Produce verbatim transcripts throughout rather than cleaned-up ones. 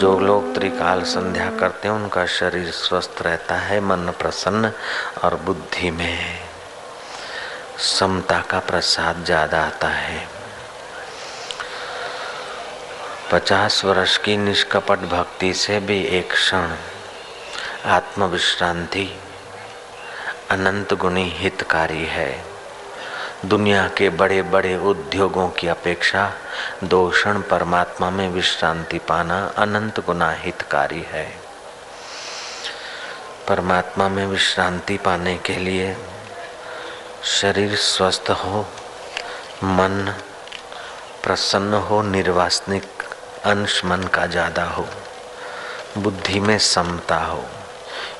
जो लोग त्रिकाल संध्या करते हैं उनका शरीर स्वस्थ रहता है, मन प्रसन्न और बुद्धि में समता का प्रसाद ज्यादा आता है। पचास वर्ष की निष्कपट भक्ति से भी एक क्षण आत्मविश्रांति अनंत गुणी हितकारी है। दुनिया के बड़े बड़े उद्योगों की अपेक्षा दो क्षण परमात्मा में विश्रांति पाना अनंत गुना हितकारी है। परमात्मा में विश्रांति पाने के लिए शरीर स्वस्थ हो, मन प्रसन्न हो, निर्वासनिक अंश मन का ज़्यादा हो, बुद्धि में समता हो,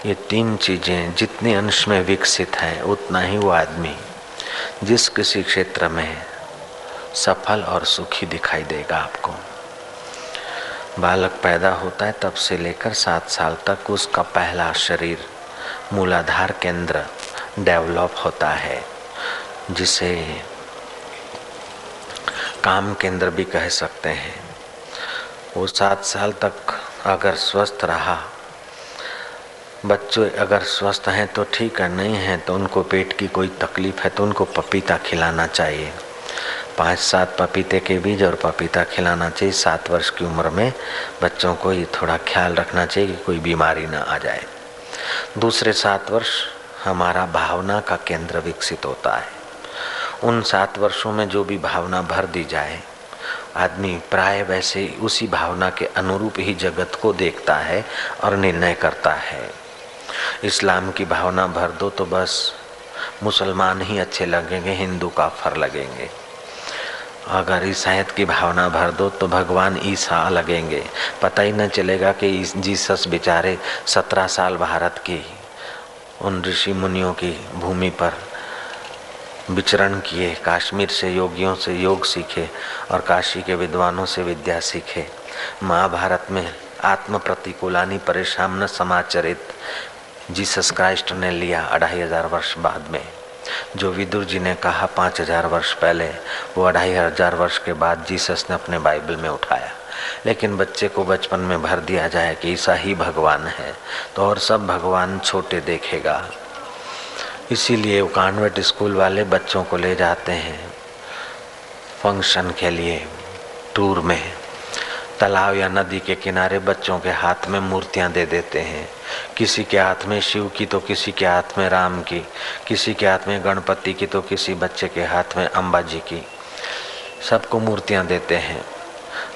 ये तीन चीज़ें जितने अंश में विकसित हैं उतना ही वो आदमी जिस किसी क्षेत्र में सफल और सुखी दिखाई देगा। आपको बालक पैदा होता है तब से लेकर सात साल तक उसका पहला शरीर मूलाधार केंद्र डेवलप होता है, जिसे काम केंद्र भी कह सकते हैं। वो सात साल तक अगर स्वस्थ रहा, बच्चे अगर स्वस्थ हैं तो ठीक है, नहीं हैं तो उनको पेट की कोई तकलीफ है तो उनको पपीता खिलाना चाहिए। पाँच सात पपीते के बीज और पपीता खिलाना चाहिए। सात वर्ष की उम्र में बच्चों को ये थोड़ा ख्याल रखना चाहिए कि कोई बीमारी ना आ जाए। दूसरे सात वर्ष हमारा भावना का केंद्र विकसित होता है। उन सात वर्षों में जो भी भावना भर दी जाए, आदमी प्राय वैसे उसी भावना के अनुरूप ही जगत को देखता है और निर्णय करता है। इस्लाम की भावना भर दो तो बस मुसलमान ही अच्छे लगेंगे, हिंदू काफर लगेंगे। अगर ईसाईयत की भावना भर दो तो भगवान ईसा लगेंगे, पता ही न चलेगा कि जीसस बेचारे सत्रह साल भारत की उन ऋषि मुनियों की भूमि पर विचरण किए, कश्मीर से योगियों से योग सीखे और काशी के विद्वानों से विद्या सीखे। महाभारत में आत्म प्रतिकूलानी परेशान समाचरित जीसस क्राइस्ट ने लिया अढ़ाई हजार वर्ष बाद में। जो विदुर जी ने कहा पाँच हजार वर्ष पहले, वो अढ़ाई हजार वर्ष के बाद जीसस ने अपने बाइबल में उठाया। लेकिन बच्चे को बचपन में भर दिया जाए कि ईसा ही भगवान है तो और सब भगवान छोटे देखेगा। इसीलिए वो कॉन्वेंट स्कूल वाले बच्चों को ले जाते हैं फंक्शन के लिए टूर में। तालाब या नदी के किनारे बच्चों के हाथ में मूर्तियां दे देते हैं। किसी के हाथ में शिव की तो किसी के हाथ में राम की, किसी के हाथ में गणपति की तो किसी बच्चे के हाथ में अम्बा जी की। सबको मूर्तियां देते हैं।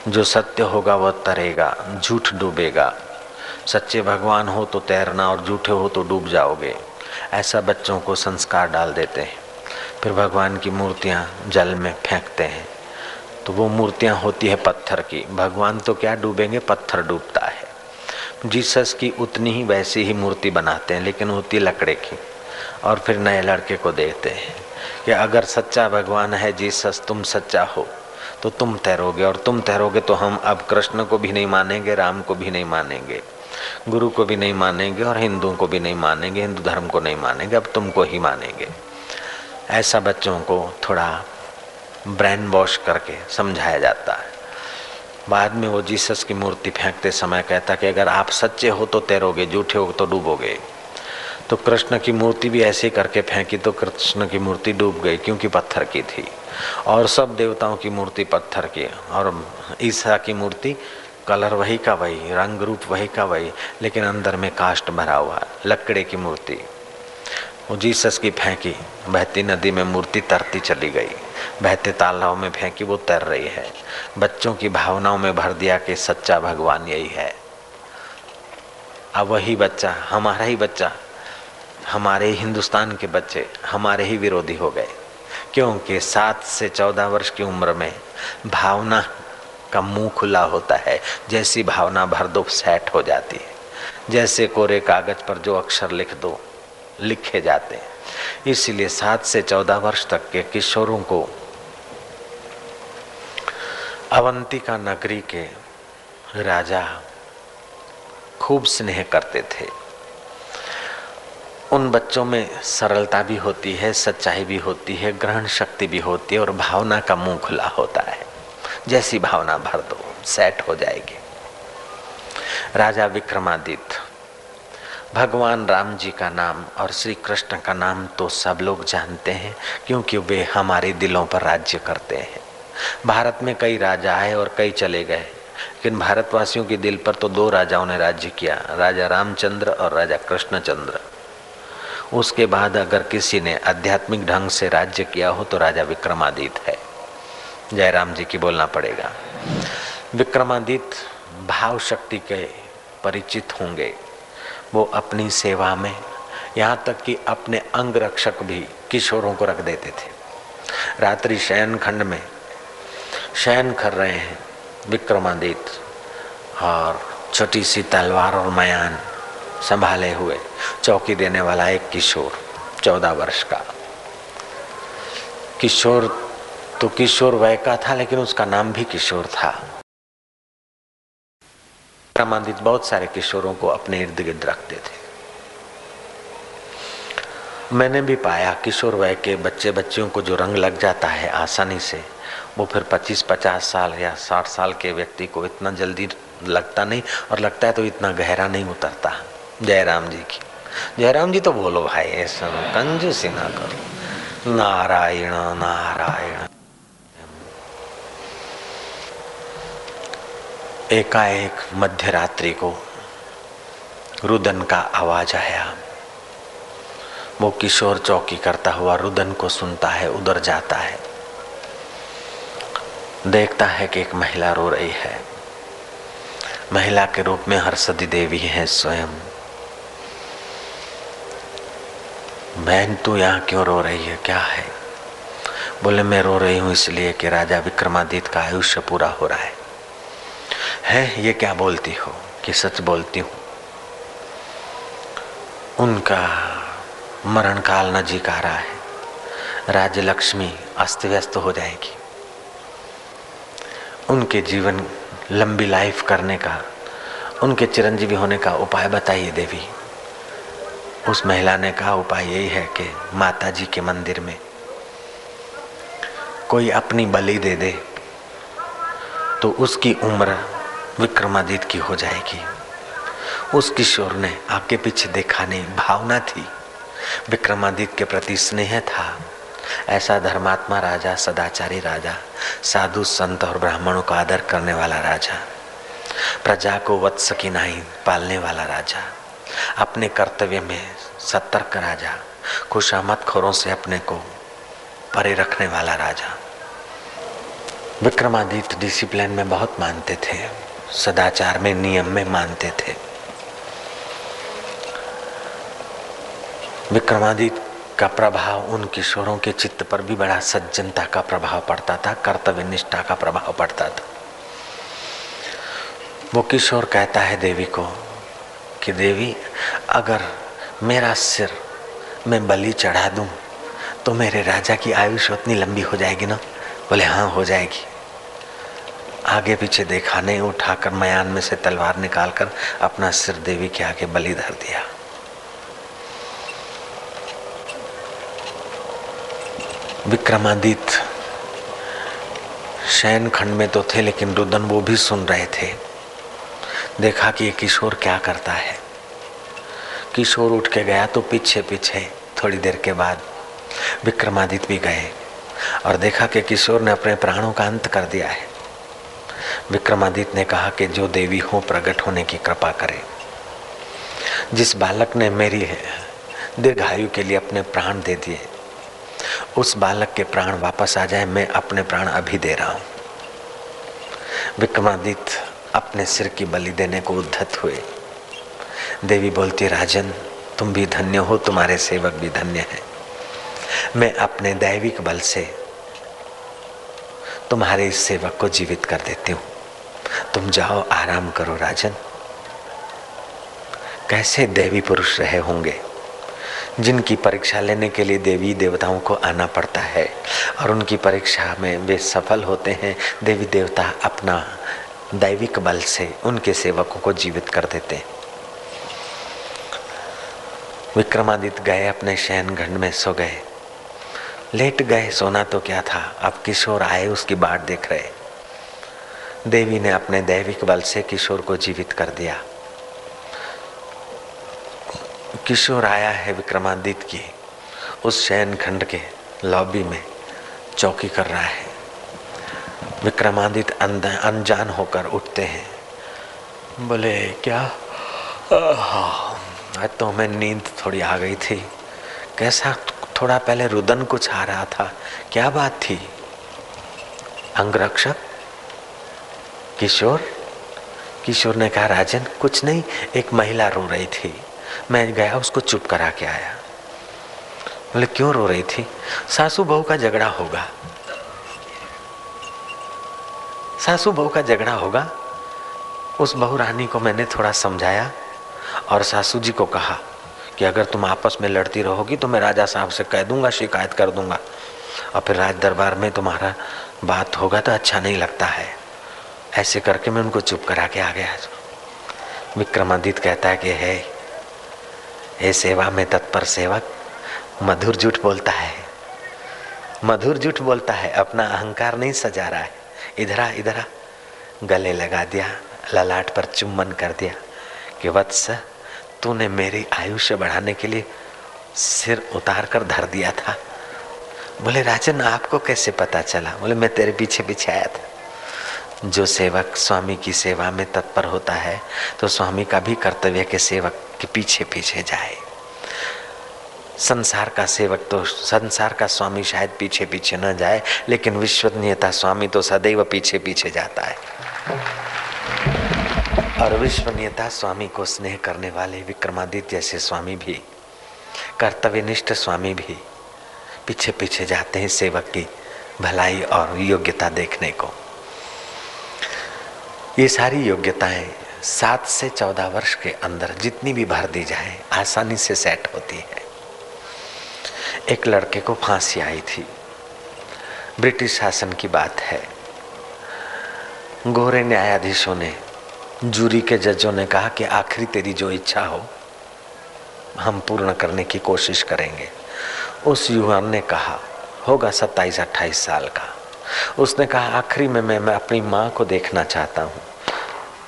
जो सत्य होगा वह तरेगा, झूठ डूबेगा। सच्चे भगवान हो तो तैरना और झूठे हो तो डूब जाओगे, ऐसा बच्चों को संस्कार डाल देते हैं। फिर भगवान की मूर्तियां जल में फेंकते हैं तो वो मूर्तियां होती है पत्थर की। भगवान तो क्या डूबेंगे, पत्थर डूबता है। जीसस की उतनी ही वैसी ही मूर्ति बनाते हैं लेकिन होती लकड़े की, और फिर नए लड़के को देते हैं कि अगर सच्चा भगवान है जीसस, तुम सच्चा हो तो तुम तैरोगे, और तुम तैरोगे तो हम अब कृष्ण को भी नहीं मानेंगे, राम को भी नहीं मानेंगे, गुरु को भी नहीं मानेंगे और हिंदुओं को भी नहीं मानेंगे, हिंदू धर्म को नहीं मानेंगे, अब तुमको ही मानेंगे। ऐसा बच्चों को थोड़ा ब्रेन वॉश करके समझाया जाता है। बाद में वो जीसस की मूर्ति फेंकते समय कहता कि अगर आप सच्चे हो तो तैरोगे, झूठे हो तो डूबोगे। तो कृष्ण की मूर्ति भी ऐसे करके फेंकी तो कृष्ण की मूर्ति डूब गई क्योंकि पत्थर की थी, और सब देवताओं की मूर्ति पत्थर की, और ईसा की मूर्ति कलर वही का वही, रंग रूप वही का वही, लेकिन अंदर में काष्ठ भरा हुआ लकड़े की मूर्ति। वो जीसस की फेंकी, बहती नदी में मूर्ति तरती चली गई, बहते तालाब में फेंकी, वो तैर रही है। बच्चों की भावनाओं में भर दिया कि सच्चा भगवान यही है। अब वही बच्चा, हमारा ही बच्चा, हमारे ही हिंदुस्तान के बच्चे हमारे ही विरोधी हो गए, क्योंकि सात से चौदह वर्ष की उम्र में भावना का मुंह खुला होता है। जैसी भावना भर दो सेट हो जाती है, जैसे कोरे कागज पर जो अक्षर लिख दो लिखे जाते हैं। इसलिए सात से चौदह वर्ष तक के किशोरों को अवंतिका नगरी के राजा खूब स्नेह करते थे। उन बच्चों में सरलता भी होती है, सच्चाई भी होती है, ग्रहण शक्ति भी होती है, और भावना का मुंह खुला होता है। जैसी भावना भर दो सेट हो जाएगी। राजा विक्रमादित्य, भगवान राम जी का नाम और श्री कृष्ण का नाम तो सब लोग जानते हैं क्योंकि वे हमारे दिलों पर राज्य करते हैं। भारत में कई राजा आए और कई चले गए, लेकिन भारतवासियों के दिल पर तो दो राजाओं ने राज्य किया, राजा रामचंद्र और राजा कृष्णचंद्र। उसके बाद अगर किसी ने आध्यात्मिक ढंग से राज्य किया हो तो राजा विक्रमादित्य है। जय राम जी की बोलना पड़ेगा। विक्रमादित्य भाव शक्ति के परिचित होंगे। वो अपनी सेवा में यहाँ तक कि अपने अंग रक्षक भी किशोरों को रख देते थे। रात्रि शयन खंड में शयन कर रहे हैं विक्रमादित्य और छोटी सी तलवार और मयान संभाले हुए चौकी देने वाला एक किशोर, चौदह वर्ष का किशोर, तो किशोर वय का था लेकिन उसका नाम भी किशोर था। विक्रमादित्य बहुत सारे किशोरों को अपने इर्द गिर्द रखते थे। मैंने भी पाया किशोर वय के बच्चे बच्चियों को जो रंग लग जाता है आसानी से, वो फिर पच्चीस पचास साल या साठ साल के व्यक्ति को इतना जल्दी लगता नहीं, और लगता है तो इतना गहरा नहीं उतरता। जय राम जी की। जय राम जी तो बोलो भाई, ऐसा कंजूसी ना करो। नारायण नारायण। एकाएक मध्य रात्रि को रुदन का आवाज आया। वो किशोर चौकी करता हुआ रुदन को सुनता है, उधर जाता है, देखता है कि एक महिला रो रही है। महिला के रूप में हरसदी देवी है स्वयं। बहन तू यहाँ क्यों रो रही है, क्या है? बोले मैं रो रही हूँ इसलिए कि राजा विक्रमादित्य का आयुष्य पूरा हो रहा है। है ये क्या बोलती हो कि सच बोलती हूँ, उनका मरण काल नजीक आ रहा है, राजलक्ष्मी अस्त व्यस्त हो जाएगी, उनके जीवन लंबी लाइफ करने का, उनके चिरंजीवी होने का उपाय बताइए देवी। उस महिला ने कहा उपाय यही है कि माता जी के मंदिर में कोई अपनी बलि दे दे तो उसकी उम्र विक्रमादित्य की हो जाएगी। उस किशोर ने आगे पीछे देखा नहीं, भावना थी, विक्रमादित्य के प्रति स्नेह था। ऐसा धर्मात्मा राजा, सदाचारी राजा, साधु संत और ब्राह्मणों का आदर करने वाला राजा, प्रजा को वत्स की नाई पालने वाला राजा, अपने कर्तव्य में सतर्क राजा, खुशामदखोरों से अपने को परे रखने वाला राजा। विक्रमादित्य डिसिप्लिन में बहुत मानते थे, सदाचार में, नियम में मानते थे। विक्रमादित्य का प्रभाव उन किशोरों के चित्त पर भी बड़ा, सज्जनता का प्रभाव पड़ता था, कर्तव्य निष्ठा का प्रभाव पड़ता था। वो किशोर कहता है देवी को कि देवी अगर मेरा सिर मैं बलि चढ़ा दूं तो मेरे राजा की आयुष्य उतनी लंबी हो जाएगी ना? बोले हाँ हो जाएगी। आगे पीछे देखा नहीं, उठाकर मयान में से तलवार निकालकर अपना सिर देवी के आगे बलि धर दिया। विक्रमादित्य शयन खंड में तो थे लेकिन रुदन वो भी सुन रहे थे। देखा कि ये किशोर क्या करता है। किशोर उठ के गया तो पीछे पीछे थोड़ी देर के बाद विक्रमादित्य भी गए और देखा कि किशोर ने अपने प्राणों का अंत कर दिया है। विक्रमादित्य ने कहा कि जो देवी हो प्रकट होने की कृपा करे, जिस बालक ने मेरी दीर्घायु के लिए अपने प्राण दे दिए उस बालक के प्राण वापस आ जाए, मैं अपने प्राण अभी दे रहा हूँ। विक्रमादित्य अपने सिर की बलि देने को उद्धत हुए। देवी बोलती राजन तुम भी धन्य हो, तुम्हारे सेवक भी धन्य हैं। मैं अपने दैविक बल से तुम्हारे इस सेवक को जीवित कर देती हूँ, तुम जाओ आराम करो राजन। कैसे देवी पुरुष रहे होंगे जिनकी परीक्षा लेने के लिए देवी देवताओं को आना पड़ता है और उनकी परीक्षा में वे सफल होते हैं। देवी देवता अपना दैविक बल से उनके सेवकों को जीवित कर देते हैं। विक्रमादित्य गए, अपने शयन खंड में सो गए, लेट गए, सोना तो क्या था। अब किशोर आए, उसकी बाट देख रहे। देवी ने अपने दैविक बल से किशोर को जीवित कर दिया। किशोर आया है विक्रमादित्य की उस शयन खंड के लॉबी में चौकी कर रहा है। विक्रमादित्य अनजान होकर उठते हैं, बोले क्या आज तो हमें नींद थोड़ी आ गई थी, कैसा थोड़ा पहले रुदन कुछ आ रहा था, क्या बात थी? अंगरक्षक किशोर किशोर ने कहा राजन कुछ नहीं, एक महिला रो रही थी, मैं गया उसको चुप करा के आया। बोले क्यों रो रही थी? सासू बहू का झगड़ा होगा, सासू बहू का झगड़ा होगा। उस बहू रानी को मैंने थोड़ा समझाया और सासू जी को कहा कि अगर तुम आपस में लड़ती रहोगी तो मैं राजा साहब से कह दूंगा, शिकायत कर दूंगा और फिर राज दरबार में तुम्हारा बात होगा तो अच्छा नहीं लगता है। ऐसे करके मैं उनको चुप करा के आ गया। विक्रमादित्य कहता है कि हे हे सेवा में तत्पर सेवक मधुर झूठ बोलता है, मधुर झूठ बोलता है, अपना अहंकार नहीं सजा रहा है। इधर आ इधर आ, गले लगा दिया, ललाट पर चुम्बन कर दिया कि वत्स तूने मेरी आयुष्य बढ़ाने के लिए सिर उतार कर धर दिया था। बोले राजन आपको कैसे पता चला? बोले मैं तेरे पीछे पीछे आया था। जो सेवक स्वामी की सेवा में तत्पर होता है तो स्वामी का भी कर्तव्य के सेवक के पीछे पीछे जाए। संसार का सेवक तो संसार का स्वामी शायद पीछे पीछे न जाए, लेकिन विश्वसनीयता स्वामी तो सदैव पीछे पीछे जाता है। और विश्वसनीयता स्वामी को स्नेह करने वाले विक्रमादित्य जैसे स्वामी भी, कर्तव्यनिष्ठ स्वामी भी पीछे पीछे जाते हैं सेवक की भलाई और योग्यता देखने को। ये सारी योग्यताएं सात से चौदह वर्ष के अंदर जितनी भी भर दी जाए आसानी से सेट होती है। एक लड़के को फांसी आई थी, ब्रिटिश शासन की बात है। गोरे न्यायाधीशों ने, जूरी के जजों ने कहा कि आखिरी तेरी जो इच्छा हो हम पूर्ण करने की कोशिश करेंगे। उस युवान ने कहा, होगा सत्ताईस अट्ठाईस साल का, उसने कहा आखिरी में मैं मैं अपनी माँ को देखना चाहता हूँ।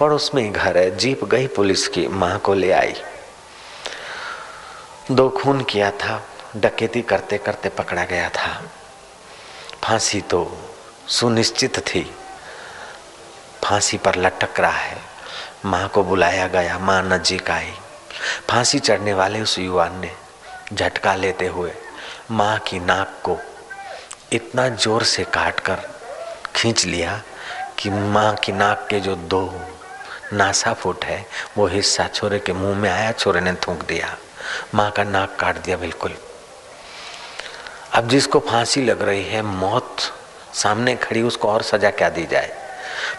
पड़ोस में ही घर है, जीप गई पुलिस की, माँ को ले आई। दो खून किया था, डकैती करते करते पकड़ा गया था। फांसी तो सुनिश्चित थी, फांसी पर लटक रहा है। माँ को बुलाया गया, माँ नजीक आई। फांसी चढ़ने वाले उस युवान ने झटका लेते हुए माँ की नाक को इतना जोर से काट कर खींच लिया कि माँ की नाक के जो दो नासाफुट है वो हिस्सा छोरे के मुंह में आया। छोरे ने थूक दिया, माँ का नाक काट दिया बिल्कुल। अब जिसको फांसी लग रही है, मौत सामने खड़ी, उसको और सजा क्या दी जाए?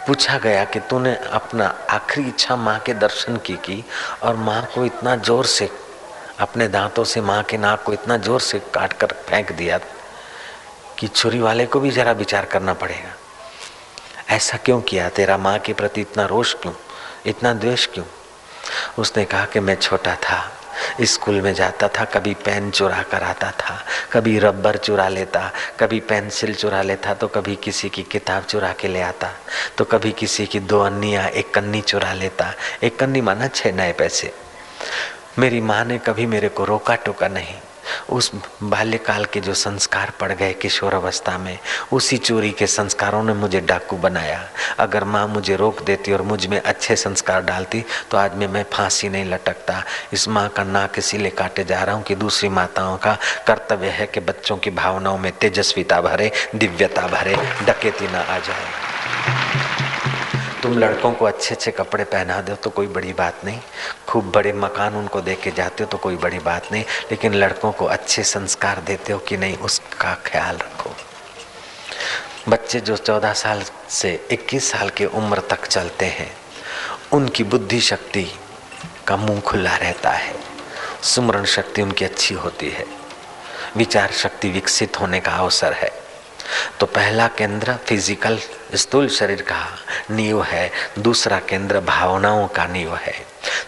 पूछा गया कि तूने अपना आखिरी इच्छा माँ के दर्शन की की और माँ को इतना जोर से अपने दांतों से माँ के नाक को इतना जोर से काट कर फेंक दिया कि छुरी वाले को भी जरा विचार करना पड़ेगा। ऐसा क्यों किया? तेरा माँ के प्रति इतना रोष क्यों, इतना द्वेष क्यों? उसने कहा कि मैं छोटा था, स्कूल में जाता था, कभी पेन चुरा कर आता था, कभी रबर चुरा लेता, कभी पेंसिल चुरा लेता, तो कभी किसी की किताब चुरा के ले आता, तो कभी किसी की दो अन्नी या एक कन्नी चुरा लेता। एक कन्नी माना छः नए पैसे। मेरी माँ ने कभी मेरे को रोका टोका नहीं। उस बाल्यकाल के जो संस्कार पड़ गए किशोर अवस्था में, उसी चोरी के संस्कारों ने मुझे डाकू बनाया। अगर माँ मुझे रोक देती और मुझ में अच्छे संस्कार डालती तो आज में मैं फांसी नहीं लटकता। इस माँ का नाक इसीलिए काटे जा रहा हूँ कि दूसरी माताओं का कर्तव्य है कि बच्चों की भावनाओं में तेजस्विता भरे, दिव्यता भरे, डकैती ना आ जाए। तुम लड़कों को अच्छे अच्छे कपड़े पहना दो तो कोई बड़ी बात नहीं, खूब बड़े मकान उनको दे के जाते हो तो कोई बड़ी बात नहीं, लेकिन लड़कों को अच्छे संस्कार देते हो कि नहीं उसका ख्याल रखो। बच्चे जो चौदह साल से इक्कीस साल की उम्र तक चलते हैं उनकी बुद्धि शक्ति का मुंह खुला रहता है, स्मरण शक्ति उनकी अच्छी होती है, विचार शक्ति विकसित होने का अवसर है। तो पहला केंद्र फिजिकल स्थूल शरीर का नींव है, दूसरा केंद्र भावनाओं का नींव है,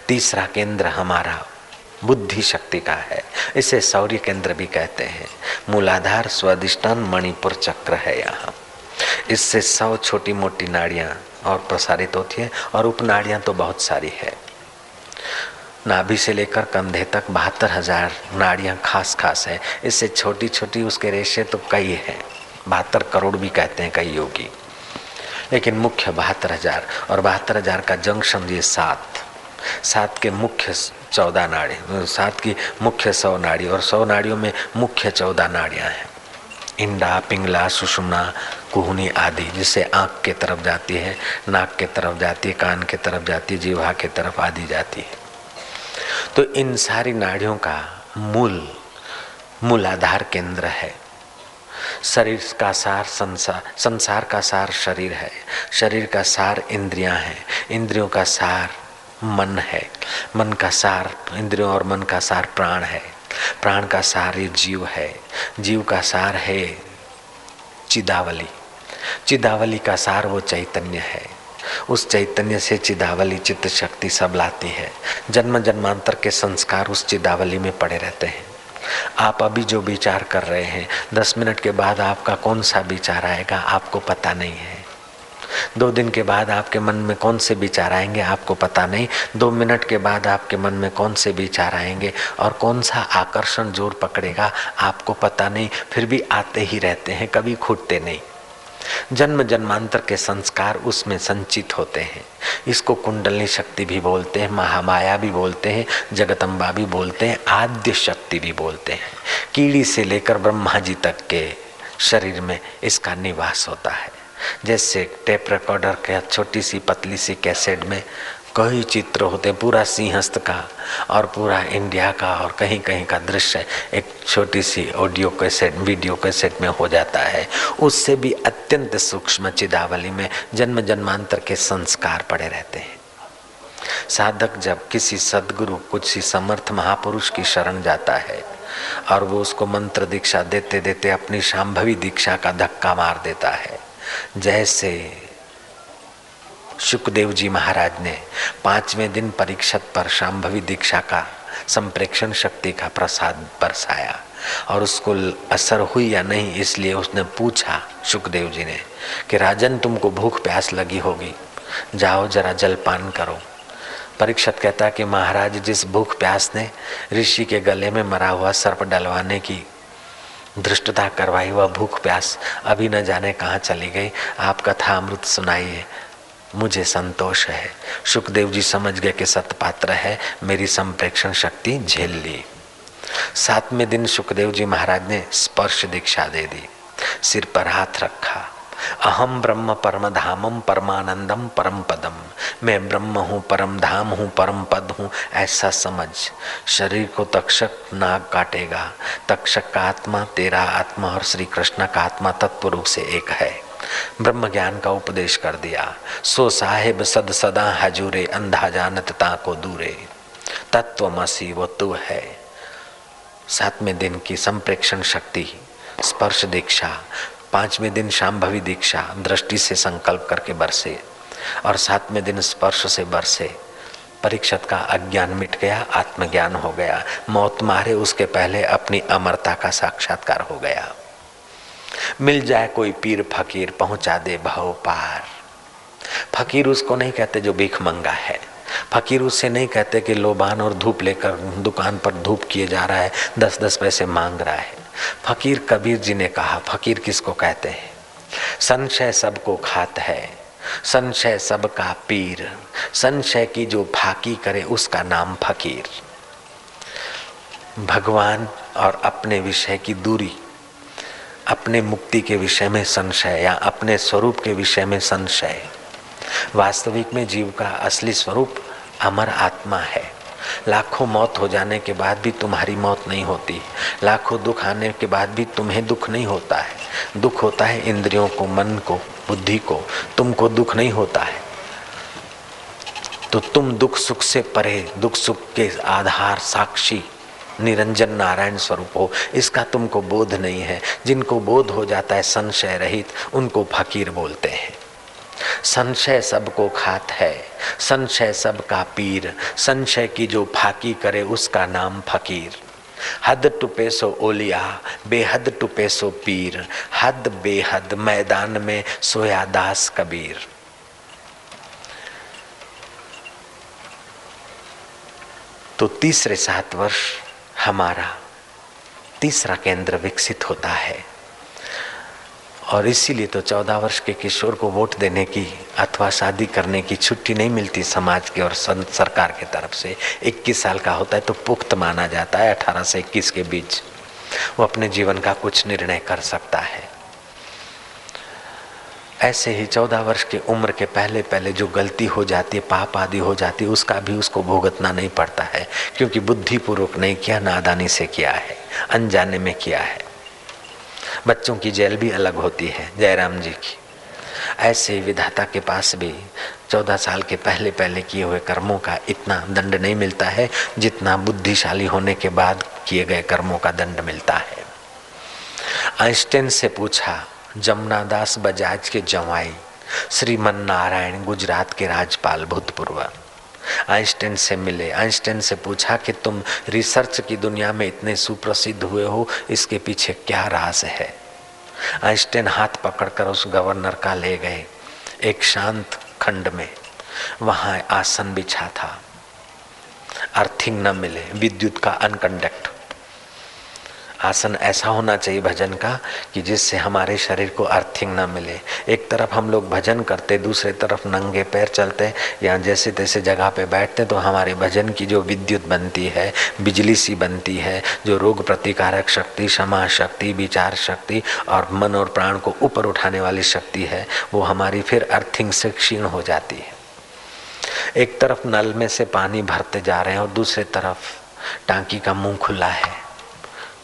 तीसरा केंद्र हमारा बुद्धि शक्ति का है, इसे सौर्य केंद्र भी कहते हैं। मूलाधार स्वादिष्टान मणिपुर चक्र है, यहाँ इससे सौ छोटी मोटी नाड़ियाँ और प्रसारित होती है और उपनाड़ियाँ तो बहुत सारी है। नाभि से लेकर कंधे तक बहत्तर हजार नाड़ियाँ खास खास हैं। इससे छोटी छोटी उसके रेशे तो कई हैं, बहत्तर करोड़ भी कहते हैं कई योगी, लेकिन मुख्य बहत्तर हजार और बहत्तर हजार का जंक्शन ये सात, सात के मुख्य चौदह नाड़ी, सात की मुख्य सौ नाड़ी और सौ नाड़ियों में मुख्य चौदह नाड़ियाँ हैं। इंडा, पिंगला, सुषुम्ना, कुहनी आदि, जिससे आँख के तरफ जाती है, नाक के तरफ जाती है, कान के तरफ जाती है, जीवा के तरफ आदि जाती है। तो इन सारी नाड़ियों का मूल मूलाधार केंद्र है। शरीर का सार संसार, संसार का सार शरीर है, शरीर का सार इंद्रियां हैं, इंद्रियों का सार मन है, मन का सार इंद्रियों और मन का सार प्राण है, प्राण का सार ये जीव है, जीव का सार है चिदावली, चिदावली का सार वो चैतन्य है। उस चैतन्य से चिदावली चित्त शक्ति सब लाती है। जन्म जन्मांतर के संस्कार उस चिदावली में पड़े रहते हैं। आप अभी जो विचार कर रहे हैं, दस मिनट के बाद आपका कौन सा विचार आएगा आपको पता नहीं है, दो दिन के बाद आपके मन में कौन से विचार आएंगे आपको पता नहीं, दो मिनट के बाद आपके मन में कौन से विचार आएंगे और कौन सा आकर्षण जोर पकड़ेगा आपको पता नहीं, फिर भी आते ही रहते हैं, कभी खुटते नहीं। जन्म जन्मांतर के संस्कार उसमें संचित होते हैं। इसको कुंडलिनी शक्ति भी बोलते हैं, महामाया भी बोलते हैं, जगदम्बा भी बोलते हैं, आद्य शक्ति भी बोलते हैं। कीड़ी से लेकर ब्रह्मा जी तक के शरीर में इसका निवास होता है। जैसे टेप रिकॉर्डर के छोटी सी पतली सी कैसेट में कई चित्र होते हैं, पूरा सिंहस्थ का और पूरा इंडिया का और कहीं कहीं का दृश्य एक छोटी सी ऑडियो कैसेट, वीडियो कैसेट में हो जाता है। उससे भी अत्यंत सूक्ष्म चिदावली में जन्म जन्मांतर के संस्कार पड़े रहते हैं। साधक जब किसी सद्गुरु, कुछ ही समर्थ महापुरुष की शरण जाता है और वो उसको मंत्र दीक्षा देते देते अपनी शांभवी दीक्षा का धक्का मार देता है। जैसे शुकदेव जी महाराज ने पांचवें दिन परीक्षित पर शांभवी दीक्षा का संप्रेक्षण शक्ति का प्रसाद बरसाया और उसको असर हुई या नहीं, इसलिए उसने पूछा शुकदेव जी ने कि राजन तुमको भूख प्यास लगी होगी, जाओ जरा जलपान करो। परीक्षित कहता कि महाराज, जिस भूख प्यास ने ऋषि के गले में मरा हुआ सर्प डलवाने की धृष्टता करवाई, वह भूख प्यास अभी न जाने कहाँ चली गई। आप कथा अमृत सुनाइए, मुझे संतोष है। शुकदेव जी समझ गए कि सतपात्र है, मेरी संप्रेक्षण शक्ति झेल ली। सातवें दिन शुकदेव जी महाराज ने स्पर्श दीक्षा दे दी, सिर पर हाथ रखा। अहम ब्रह्म परम धामम परमानंदम परम पदम, मैं ब्रह्म हूँ, परम धाम हूँ, परम पद हूँ, ऐसा समझ। शरीर को तक्षक नाग काटेगा। तक्षक का आत्मा तेरा आत्मा और श्री कृष्ण का आत्मा तत्पुरुष से एक है। ब्रह्म ज्ञान का उपदेश कर दिया। सो साहेब सद सदा हजूरे, अंधा जानत ताको दूरे, तत्वमसि वो तू है। सातवें दिन की संप्रेक्षण शक्ति, स्पर्श दीक्षा, पांचवें दिन शांभवी दीक्षा दृष्टि से संकल्प करके बरसे और सातवें दिन स्पर्श से बरसे। परीक्षित का अज्ञान मिट गया, आत्मज्ञान हो गया, मौत मारे उसके पहले अपनी अमरता का साक्षात्कार हो गया। मिल जाए कोई पीर फकीर, पहुंचा दे भव पार। फकीर उसको नहीं कहते जो भीख मंगा है, फकीर उससे नहीं कहते कि लोबान और धूप लेकर दुकान पर धूप किए जा रहा है, दस दस पैसे मांग रहा है। फकीर कबीर जी ने कहा, फकीर किसको कहते हैं? संशय सबको खात है, संशय सबका पीर, संशय की जो फाकी करे उसका नाम फकीर। भगवान और अपने विषय की दूरी, अपने मुक्ति के विषय में संशय या अपने स्वरूप के विषय में संशय। वास्तविक में जीव का असली स्वरूप अमर आत्मा है। लाखों मौत हो जाने के बाद भी तुम्हारी मौत नहीं होती, लाखों दुख आने के बाद भी तुम्हें दुख नहीं होता है। दुख होता है इंद्रियों को, मन को, बुद्धि को, तुमको दुख नहीं होता है। तो तुम दुख सुख से परे, दुख सुख के आधार साक्षी निरंजन नारायण स्वरूप हो, इसका तुमको बोध नहीं है। जिनको बोध हो जाता है संशय रहित, उनको फकीर बोलते हैं। संशय सबको खात है, संशय सबका पीर, संशय की जो फाकी करे उसका नाम फकीर। हद टुपे सो ओलिया, बेहद टुपे सो पीर, हद बेहद मैदान में सोया दास कबीर। तो तीसरे सात वर्ष हमारा तीसरा केंद्र विकसित होता है। और इसीलिए तो चौदह वर्ष के किशोर को वोट देने की अथवा शादी करने की छुट्टी नहीं मिलती समाज के और सरकार के तरफ से। इक्कीस साल का होता है तो पुख्त माना जाता है, अठारह से इक्कीस के बीच वो अपने जीवन का कुछ निर्णय कर सकता है। ऐसे ही चौदह वर्ष के उम्र के पहले पहले जो गलती हो जाती है, पाप आदि हो जाती है, उसका भी उसको भुगतना नहीं पड़ता है, क्योंकि बुद्धिपूर्वक नहीं किया, नादानी से किया है, अनजाने में किया है। बच्चों की जेल भी अलग होती है जयराम जी की। ऐसे विधाता के पास भी चौदह साल के पहले पहले किए हुए कर्मों का इतना दंड नहीं मिलता है जितना बुद्धिशाली होने के बाद किए गए कर्मों का दंड मिलता है। आइंस्टीन से पूछा जमुनादास बजाज के जवाई श्रीमन नारायण गुजरात के राज्यपाल भूतपूर्व, आइंस्टीन से मिले। आइंस्टीन से पूछा कि तुम रिसर्च की दुनिया में इतने सुप्रसिद्ध हुए हो, इसके पीछे क्या राज है। आइंस्टीन हाथ पकड़कर उस गवर्नर का ले गए एक शांत खंड में। वहाँ आसन बिछा था, अर्थिंग न मिले, विद्युत का अनकंडक्ट आसन ऐसा होना चाहिए भजन का कि जिससे हमारे शरीर को अर्थिंग न मिले। एक तरफ हम लोग भजन करते, दूसरे तरफ नंगे पैर चलते या जैसे तैसे जगह पे बैठते, तो हमारे भजन की जो विद्युत बनती है, बिजली सी बनती है, जो रोग प्रतिकारक शक्ति, क्षमा शक्ति, विचार शक्ति और मन और प्राण को ऊपर उठाने वाली शक्ति है, वो हमारी फिर अर्थिंग से क्षीण हो जाती है। एक तरफ नल में से पानी भरते जा रहे हैं और दूसरे तरफ टांकी का मुँह खुला है,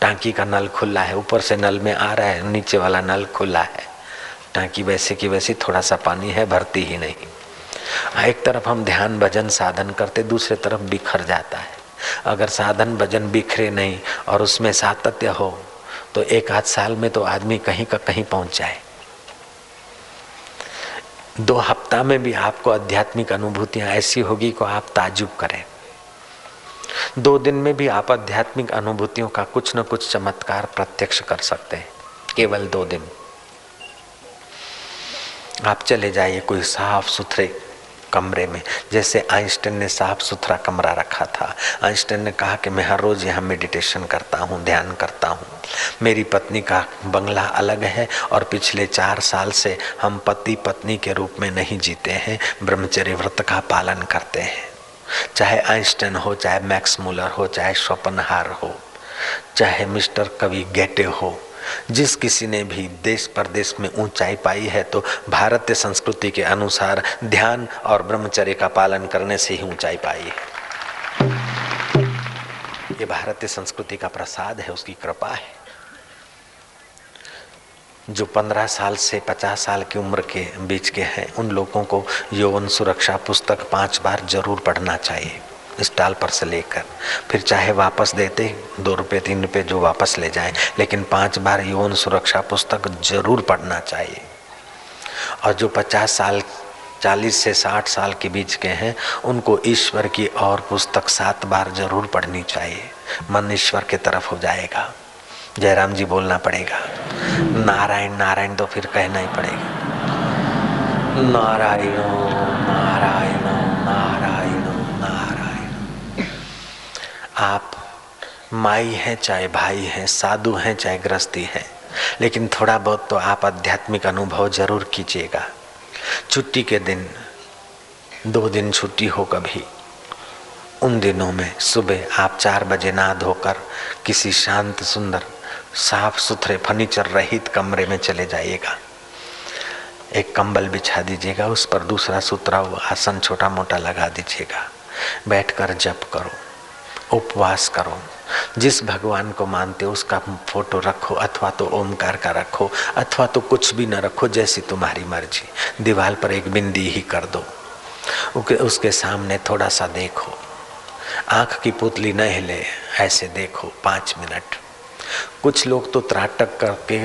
टांकी का नल खुला है, ऊपर से नल में आ रहा है, नीचे वाला नल खुला है, टांकी वैसे की वैसी, थोड़ा सा पानी है, भरती ही नहीं। एक तरफ हम ध्यान भजन साधन करते, दूसरे तरफ बिखर जाता है। अगर साधन भजन बिखरे नहीं और उसमें सातत्य हो तो एक आध साल में तो आदमी कहीं का कहीं पहुंच जाए। दो हफ्ता में भी आपको आध्यात्मिक अनुभूतियां ऐसी होगी को आप ताज्जुब करें। दो दिन में भी आप आध्यात्मिक अनुभूतियों का कुछ न कुछ चमत्कार प्रत्यक्ष कर सकते हैं, केवल दो दिन। आप चले जाइए कोई साफ सुथरे कमरे में, जैसे आइंस्टीन ने साफ सुथरा कमरा रखा था। आइंस्टीन ने कहा कि मैं हर रोज यहाँ मेडिटेशन करता हूँ, ध्यान करता हूँ। मेरी पत्नी का बंगला अलग है और पिछले चार साल से हम पति पत्नी के रूप में नहीं जीते हैं, ब्रह्मचर्य व्रत का पालन करते हैं। चाहे आइंस्टीन हो, चाहे मैक्स मूलर हो, चाहे शोपनहार हो, चाहे मिस्टर कवि गेटे हो, जिस किसी ने भी देश परदेश में ऊंचाई पाई है तो भारतीय संस्कृति के अनुसार ध्यान और ब्रह्मचर्य का पालन करने से ही ऊंचाई पाई है। ये भारतीय संस्कृति का प्रसाद है, उसकी कृपा है। जो पंद्रह साल से पचास साल की उम्र के बीच के हैं, उन लोगों को यौवन सुरक्षा पुस्तक पांच बार जरूर पढ़ना चाहिए, स्टॉल पर से लेकर। फिर चाहे वापस देते दो रुपये तीन रुपये जो वापस ले जाएं, लेकिन पांच बार यौवन सुरक्षा पुस्तक जरूर पढ़ना चाहिए। और जो पचास साल चालीस से साठ साल के बीच के हैं, उनको ईश्वर की और पुस्तक सात बार जरूर पढ़नी चाहिए। मन ईश्वर की तरफ हो जाएगा। जयराम जी बोलना पड़ेगा, नारायण नारायण तो फिर कहना ही पड़ेगा, नारायण नारायण नारायण नारायण। आप माई हैं चाहे भाई हैं, साधु हैं चाहे गृहस्थी हैं, लेकिन थोड़ा बहुत तो आप आध्यात्मिक अनुभव जरूर कीजिएगा। छुट्टी के दिन, दो दिन छुट्टी हो कभी, उन दिनों में सुबह आप चार बजे नहा धोकर किसी शांत सुंदर साफ सुथरे फर्नीचर रहित कमरे में चले जाइएगा। एक कंबल बिछा दीजिएगा, उस पर दूसरा सुतरा हुआ आसन छोटा मोटा लगा दीजिएगा, बैठकर जप करो, उपवास करो। जिस भगवान को मानते हो उसका फोटो रखो, अथवा तो ओमकार का रखो, अथवा तो कुछ भी न रखो, जैसी तुम्हारी मर्जी। दीवार पर एक बिंदी ही कर दो, उसके सामने थोड़ा सा देखो, आँख की पुतली न हिले, ऐसे देखो पाँच मिनट। कुछ लोग तो त्राटक करके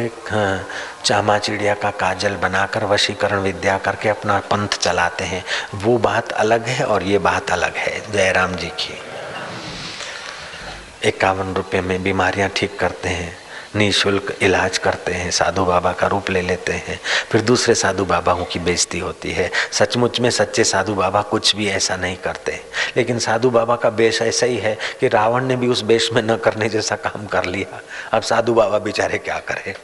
चामा चिड़िया का काजल बनाकर वशीकरण विद्या करके अपना पंथ चलाते हैं, वो बात अलग है और ये बात अलग है। जयराम जी की इक्यावन रुपये में बीमारियां ठीक करते हैं, निःशुल्क इलाज करते हैं, साधु बाबा का रूप ले लेते हैं, फिर दूसरे साधु बाबाओं की बेइज्जती होती है। सचमुच में सच्चे साधु बाबा कुछ भी ऐसा नहीं करते, लेकिन साधु बाबा का वेश ऐसा ही है कि रावण ने भी उस वेश में न करने जैसा काम कर लिया। अब साधु बाबा बेचारे क्या करें,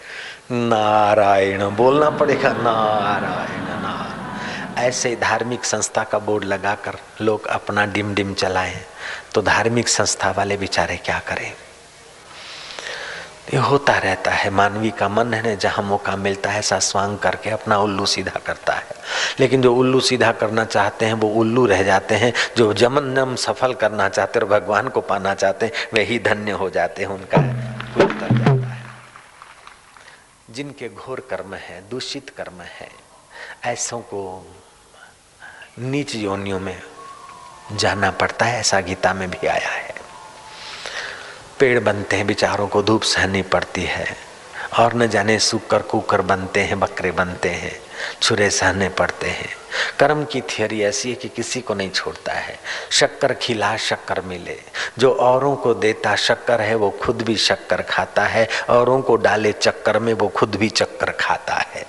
नारायण बोलना पड़ेगा, नारायण नारायण। ऐसे धार्मिक संस्था का बोर्ड लगाकर लोग अपना डिम डिम चलाएं तो धार्मिक संस्था वाले बेचारे क्या करें। ये होता रहता है, मानवी का मन है जहाँ मौका मिलता है सासवांग करके अपना उल्लू सीधा करता है, लेकिन जो उल्लू सीधा करना चाहते हैं वो उल्लू रह जाते हैं, जो जमन जम सफल करना चाहते और भगवान को पाना चाहते हैं वे ही धन्य हो जाते हैं, उनका कुछ उतर जाता है। जिनके घोर कर्म है, दूषित कर्म है, ऐसों को नीच योनियों में जाना पड़ता है, ऐसा गीता में भी आया है। पेड़ बनते हैं बेचारों को, धूप सहनी पड़ती है, और न जाने सूकर कूकर बनते हैं, बकरे बनते हैं, छुरे सहने पड़ते हैं। कर्म की थियरी ऐसी है कि किसी को नहीं छोड़ता है। शक्कर खिला शक्कर मिले, जो औरों को देता शक्कर है वो खुद भी शक्कर खाता है, औरों को डाले चक्कर में वो खुद भी चक्कर खाता है।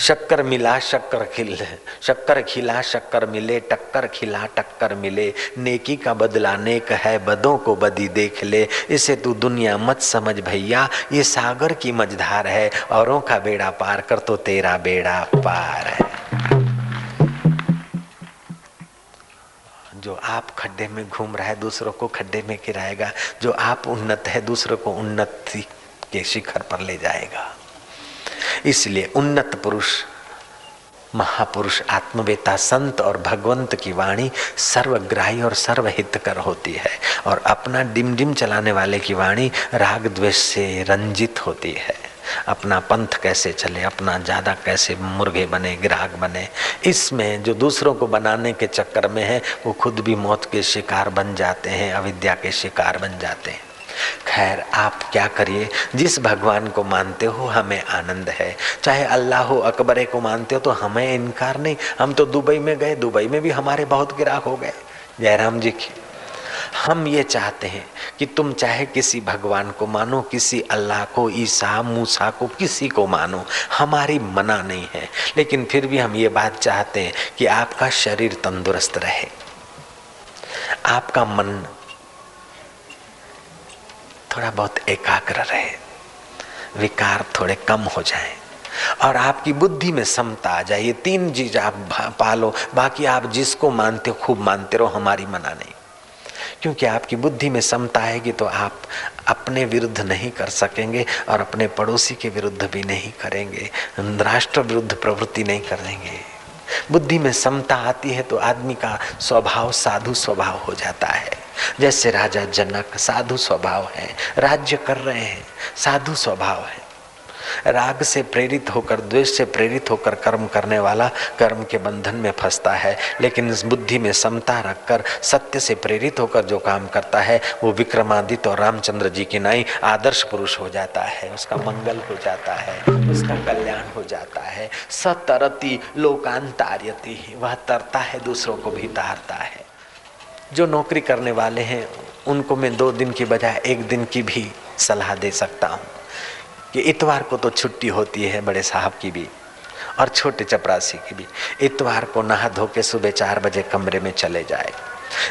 शक्कर मिला शक्कर खिल, शक्कर खिला शक्कर मिले, टक्कर खिला टक्कर मिले, नेकी का बदला नेक है, बदों को बदी देख ले, इसे तू दुनिया मत समझ भैया, ये सागर की मझधार है, औरों का बेड़ा पार कर तो तेरा बेड़ा पार है। जो आप खड्डे में घूम रहा है दूसरों को खड्डे में गिराएगा, जो आप उन्नत है दूसरों को उन्नति के शिखर पर ले जाएगा। इसलिए उन्नत पुरुष, महापुरुष, आत्मवेता, संत और भगवंत की वाणी सर्वग्राही और सर्वहितकर होती है, और अपना डिम डिम चलाने वाले की वाणी राग द्वेष से रंजित होती है। अपना पंथ कैसे चले, अपना ज्यादा कैसे मुर्गे बने, ग्राहक बने, इसमें जो दूसरों को बनाने के चक्कर में है वो खुद भी मौत के शिकार बन जाते हैं, अविद्या के शिकार बन जाते हैं। खैर, आप क्या करिए, जिस भगवान को मानते हो हमें आनंद है, चाहे अल्लाह अकबरे को मानते हो तो हमें इनकार नहीं। हम तो दुबई में गए, दुबई में भी हमारे बहुत ग्राहक हो गए जयराम जी की। हम ये चाहते हैं कि तुम चाहे किसी भगवान को मानो, किसी अल्लाह को, ईसा, मूसा को, किसी को मानो, हमारी मना नहीं है, लेकिन फिर भी हम ये बात चाहते हैं कि आपका शरीर तंदुरुस्त रहे, आपका मन थोड़ा बहुत एकाग्र रहे, विकार थोड़े कम हो जाए, और आपकी बुद्धि में समता आ जाए। ये तीन चीज आप पालो, बाकी आप जिसको मानते हो खूब मानते रहो, हमारी मना नहीं। क्योंकि आपकी बुद्धि में समता आएगी तो आप अपने विरुद्ध नहीं कर सकेंगे और अपने पड़ोसी के विरुद्ध भी नहीं करेंगे, राष्ट्र विरुद्ध प्रवृत्ति नहीं करेंगे। बुद्धि में समता आती है तो आदमी का स्वभाव साधु स्वभाव हो जाता है। जैसे राजा जनक साधु स्वभाव है, राज्य कर रहे हैं, साधु स्वभाव है। राग से प्रेरित होकर, द्वेष से प्रेरित होकर कर्म करने वाला कर्म के बंधन में फंसता है, लेकिन इस बुद्धि में समता रखकर सत्य से प्रेरित होकर जो काम करता है वो विक्रमादित्य और रामचंद्र जी की नाई आदर्श पुरुष हो जाता है, उसका मंगल हो जाता है, उसका कल्याण हो जाता है। सतरति लोकांतार्यति, वह तरता है दूसरों को भी तारता है। जो नौकरी करने वाले हैं उनको मैं दो दिन की बजाय एक दिन की भी सलाह दे सकता हूँ कि इतवार को तो छुट्टी होती है बड़े साहब की भी और छोटे चपरासी की भी, इतवार को नहा धो के सुबह चार बजे कमरे में चले जाए,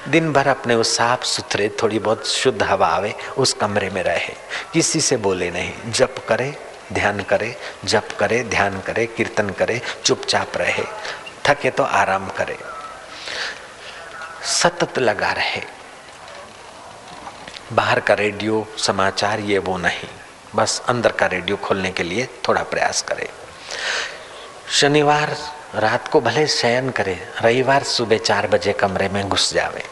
दिन भर अपने उस साफ सुथरे, थोड़ी बहुत शुद्ध हवा आवे उस कमरे में रहे, किसी से बोले नहीं, जप करे ध्यान करे, जप करे ध्यान करे, कीर्तन करे, चुपचाप रहे, थके तो आराम करे, सतत लगा रहे। बाहर का रेडियो, समाचार, ये वो नहीं, बस अंदर का रेडियो खोलने के लिए थोड़ा प्रयास करें। शनिवार रात को भले शयन करें, रविवार सुबह चार बजे कमरे में घुस जावे,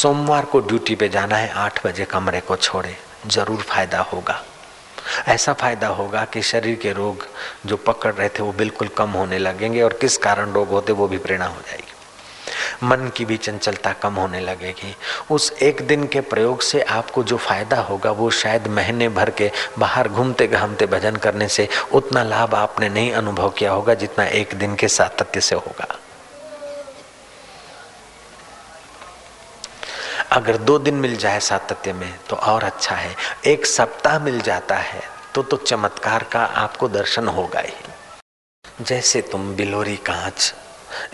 सोमवार को ड्यूटी पे जाना है आठ बजे कमरे को छोड़े, जरूर फायदा होगा। ऐसा फायदा होगा कि शरीर के रोग जो पकड़ रहे थे वो बिल्कुल कम होने लगेंगे, और किस कारण रोग होते वो भी प्रेरणा हो जाएगी, मन की भी चंचलता कम होने लगेगी। उस एक दिन के प्रयोग से आपको जो फायदा होगा वो शायद महीने भर के बाहर घूमते घामते भजन करने से उतना लाभ आपने नहीं अनुभव किया होगा जितना एक दिन के सातत्य से होगा। अगर दो दिन मिल जाए सातत्य में तो और अच्छा है, एक सप्ताह मिल जाता है तो तो चमत्कार का आपको दर्शन होगा ही। जैसे तुम बिलोरी कांच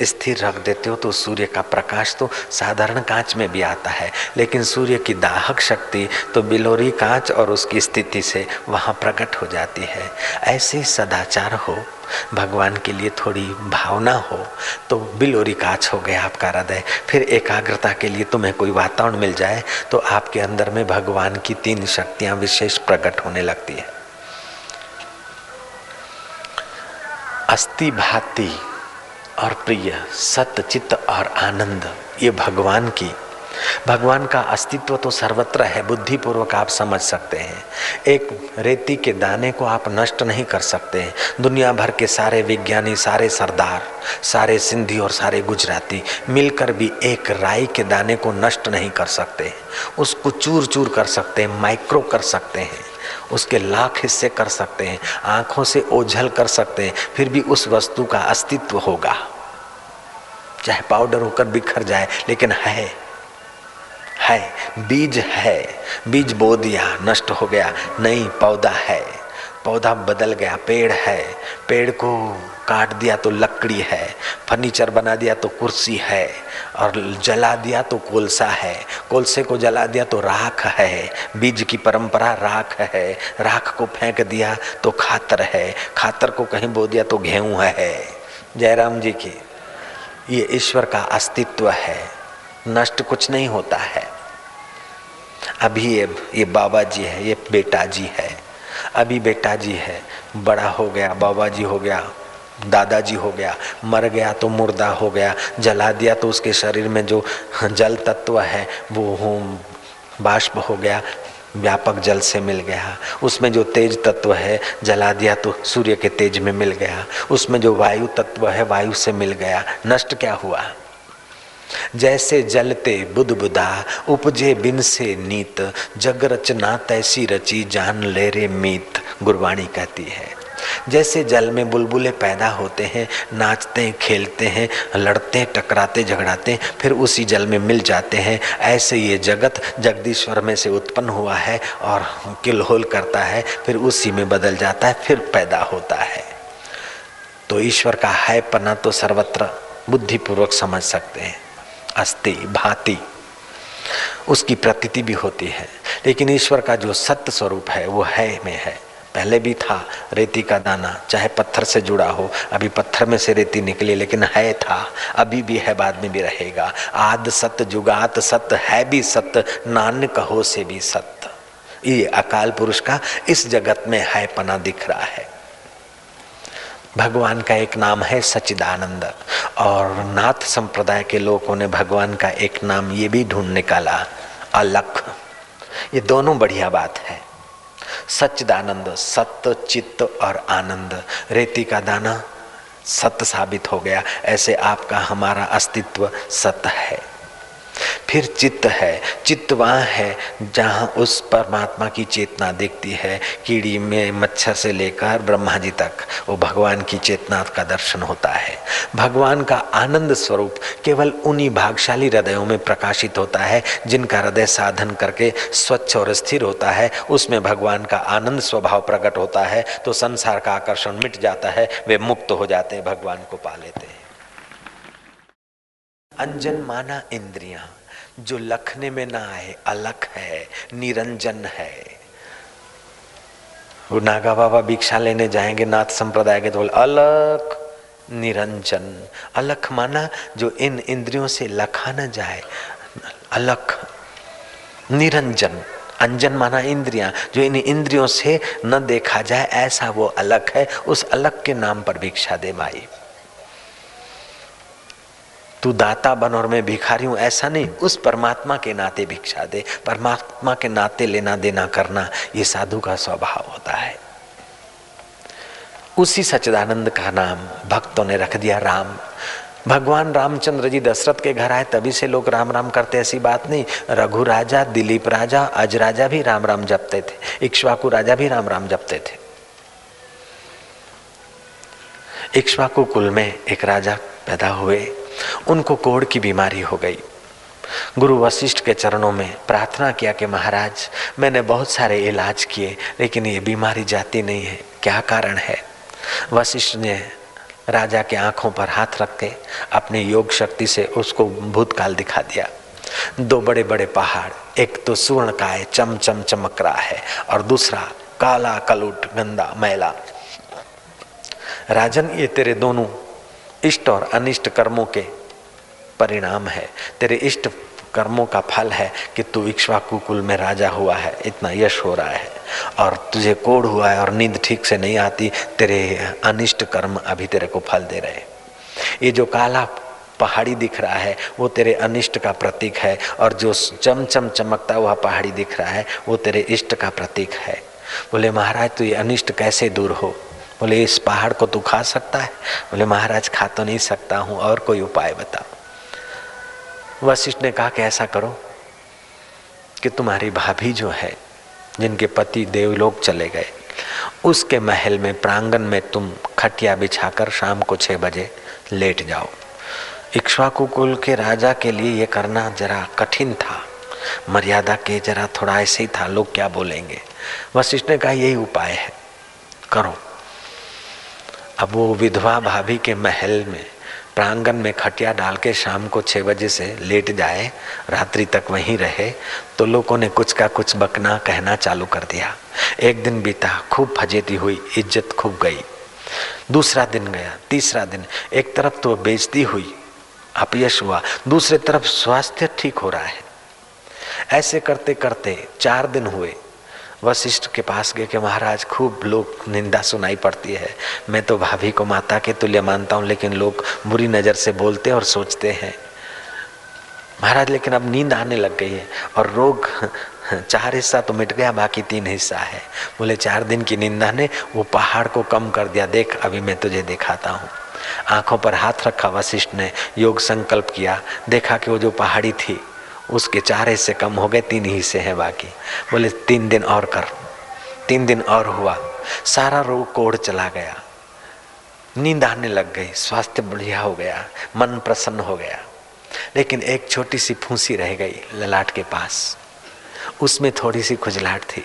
स्थिर रख देते हो तो सूर्य का प्रकाश तो साधारण कांच में भी आता है, लेकिन सूर्य की दाहक शक्ति तो बिलोरी कांच और उसकी स्थिति से वहाँ प्रकट हो जाती है। ऐसे सदाचार हो, भगवान के लिए थोड़ी भावना हो तो बिलोरी कांच हो गया आपका हृदय। फिर एकाग्रता के लिए तुम्हें कोई वातावरण मिल जाए तो आपके अंदर में भगवान की तीन शक्तियाँ विशेष प्रकट होने लगती है। अस्थि भाति और प्रिय, सत चित्त और आनंद, ये भगवान की, भगवान का अस्तित्व तो सर्वत्र है, बुद्धि पूर्वक आप समझ सकते हैं। एक रेती के दाने को आप नष्ट नहीं कर सकते। दुनिया भर के सारे विज्ञानी, सारे सरदार, सारे सिंधी और सारे गुजराती मिलकर भी एक राई के दाने को नष्ट नहीं कर सकते। उसको चूर चूर कर सकते हैं, माइक्रो कर सकते हैं, उसके लाख हिस्से कर सकते हैं, आँखों से ओझल कर सकते हैं, फिर भी उस वस्तु का अस्तित्व होगा। चाहे पाउडर होकर बिखर जाए लेकिन है, है बीज, है बीज बो दिया नष्ट हो गया, नहीं पौधा है, पौधा बदल गया पेड़ है, पेड़ को काट दिया तो लकड़ी है, फर्नीचर बना दिया तो कुर्सी है, और जला दिया तो कोलसा है, कोलसे को जला दिया तो राख है, बीज की परंपरा राख है, राख को फेंक दिया तो खातर है, खातर को कहीं बो दिया तो गेहूं है। जयराम जी की, ये ईश्वर का अस्तित्व है, नष्ट कुछ नहीं होता है। अभी ये ये बाबा जी है, ये बेटा जी है, अभी बेटा जी है, बड़ा हो गया बाबा जी हो गया, दादाजी हो गया, मर गया तो मुर्दा हो गया, जला दिया तो उसके शरीर में जो जल तत्व है वो बाष्प हो गया, व्यापक जल से मिल गया। उसमें जो तेज तत्व है जला दिया तो सूर्य के तेज में मिल गया, उसमें जो वायु तत्व है वायु से मिल गया। नष्ट क्या हुआ? जैसे जलते बुदबुदा उपजे बिन से नीत, जग रचना तैसी रची जान ले रे मीत, गुरवाणी कहती है। जैसे जल में बुलबुले पैदा होते हैं, नाचते हैं, खेलते हैं, लड़ते हैं, टकराते झगड़ाते हैं, फिर उसी जल में मिल जाते हैं, ऐसे ये जगत जगदीश्वर में से उत्पन्न हुआ है और किलहोल करता है, फिर उसी में बदल जाता है, फिर पैदा होता है। तो ईश्वर का है पना तो सर्वत्र बुद्धिपूर्वक समझ सकते हैं, अस्ति भाति उसकी प्रतीति भी होती है, लेकिन ईश्वर का जो सत्य स्वरूप है वो है में है। पहले भी था रेती का दाना, चाहे पत्थर से जुड़ा हो, अभी पत्थर में से रेती निकली लेकिन है, था अभी भी है, बाद में भी रहेगा। आद सत्य जुगात सत्य है भी सत्य, नानक हो से भी सत्य। ये अकाल पुरुष का इस जगत में है पना दिख रहा है। भगवान का एक नाम है सच्चिदानंद, और नाथ संप्रदाय के लोगों ने भगवान का एक नाम ये भी ढूंढ निकाला, अलख। ये दोनों बढ़िया बात है। सच्चिदानंद सत्य चित्त और आनंद, रेती का दाना सत्य साबित हो गया, ऐसे आपका हमारा अस्तित्व सत्य है। फिर चित्त है, चित्त वहाँ है जहाँ उस परमात्मा की चेतना दिखती है। कीड़ी में मच्छर से लेकर ब्रह्मा जी तक वो भगवान की चेतना का दर्शन होता है। भगवान का आनंद स्वरूप केवल उन्हीं भाग्यशाली हृदयों में प्रकाशित होता है जिनका हृदय साधन करके स्वच्छ और स्थिर होता है। उसमें भगवान का आनंद स्वभाव प्रकट होता है तो संसार का आकर्षण मिट जाता है, वे मुक्त हो जाते हैं, भगवान को पा लेते हैं। अंजन माना इंद्रियां, जो लखने में ना आए, अलख है, निरंजन है। वो नागा बाबा भिक्षा लेने जाएंगे नाथ संप्रदाय के, तो बोले अलख निरंजन। अलख माना जो इन इंद्रियों से लखा न जाए, अलख निरंजन। अंजन माना इंद्रियां, जो इन इंद्रियों से न देखा जाए ऐसा वो अलख है। उस अलख के नाम पर भिक्षा दे भाई। तू दाता बन और मैं भिखारी हूँ ऐसा नहीं, उस परमात्मा के नाते भिक्षा दे। परमात्मा के नाते लेना देना करना ये साधु का स्वभाव होता है। उसी सच्चिदानंद का नाम भक्तों ने रख दिया राम। भगवान रामचंद्र जी दशरथ के घर आए तभी से लोग राम राम करते, ऐसी बात नहीं। रघु राजा, दिलीप राजा, अज राजा भी राम राम जपते थे, इक्ष्वाकु राजा भी राम राम जपते थे। इक्ष्वाकु कुल में एक राजा पैदा हुए, उनको कोढ़ की बीमारी हो गई। गुरु वशिष्ठ के चरणों में प्रार्थना किया कि महाराज मैंने बहुत सारे इलाज किए लेकिन ये बीमारी जाती नहीं है, क्या कारण है। वशिष्ठ ने राजा के आंखों पर हाथ रख के अपनी योग शक्ति से उसको भूतकाल दिखा दिया। दो बड़े बड़े पहाड़, एक तो सुवर्ण का है चम चम चमक रहा है और दूसरा काला कलूट गंदा मैला। राजन ये तेरे दोनों इष्ट और अनिष्ट कर्मों के परिणाम है, तेरे इष्ट कर्मों का फल है कि तू इक्ष्वाकु कुल में राजा हुआ है, इतना यश हो रहा है और तुझे कोढ़ हुआ है और नींद ठीक से नहीं आती, तेरे अनिष्ट कर्म अभी तेरे को फल दे रहे। ये जो काला पहाड़ी दिख रहा है वो तेरे अनिष्ट का प्रतीक है और जो चम चम चमकता हुआ पहाड़ी दिख रहा है वो तेरे इष्ट का प्रतीक है। बोले महाराज तो ये अनिष्ट कैसे दूर हो। बोले इस पहाड़ को तू खा सकता है। बोले महाराज खा तो नहीं सकता हूँ, और कोई उपाय बताओ। वशिष्ठ ने कहा कि ऐसा करो कि तुम्हारी भाभी जो है जिनके पति देवलोक चले गए उसके महल में प्रांगण में तुम खटिया बिछाकर शाम को छः बजे लेट जाओ। इक्ष्वाकु कुल के राजा के लिए ये करना जरा कठिन था, मर्यादा के जरा थोड़ा ऐसे ही था, लोग क्या बोलेंगे। वशिष्ठ ने कहा यही उपाय है, करो। अब वो विधवा भाभी के महल में प्रांगण में खटिया डाल के शाम को छः बजे से लेट जाए, रात्रि तक वहीं रहे। तो लोगों ने कुछ का कुछ बकना कहना चालू कर दिया। एक दिन बीता, खूब फजेती हुई, इज्जत खूब गई। दूसरा दिन गया, तीसरा दिन, एक तरफ तो बेइज्जती हुई, अपयश हुआ, दूसरे तरफ स्वास्थ्य ठीक हो रहा है। ऐसे करते करते चार दिन हुए। वशिष्ठ के पास गए कि महाराज खूब लोग निंदा सुनाई पड़ती है, मैं तो भाभी को माता के तुल्य मानता हूँ लेकिन लोग बुरी नज़र से बोलते और सोचते हैं महाराज, लेकिन अब नींद आने लग गई है और रोग चार हिस्सा तो मिट गया, बाकी तीन हिस्सा है। बोले चार दिन की निंदा ने वो पहाड़ को कम कर दिया, देख अभी मैं तुझे दिखाता हूँ। आंखों पर हाथ रखा वशिष्ठ ने, योग संकल्प किया, देखा कि वो जो पहाड़ी थी उसके चार हिस्से कम हो गए, तीन हिस्से हैं बाकी। बोले तीन दिन और कर। तीन दिन और हुआ, सारा रोग कोढ़ चला गया, नींद आने लग गई, स्वास्थ्य बढ़िया हो गया, मन प्रसन्न हो गया। लेकिन एक छोटी सी फूंसी रह गई ललाट के पास, उसमें थोड़ी सी खुजलाहट थी।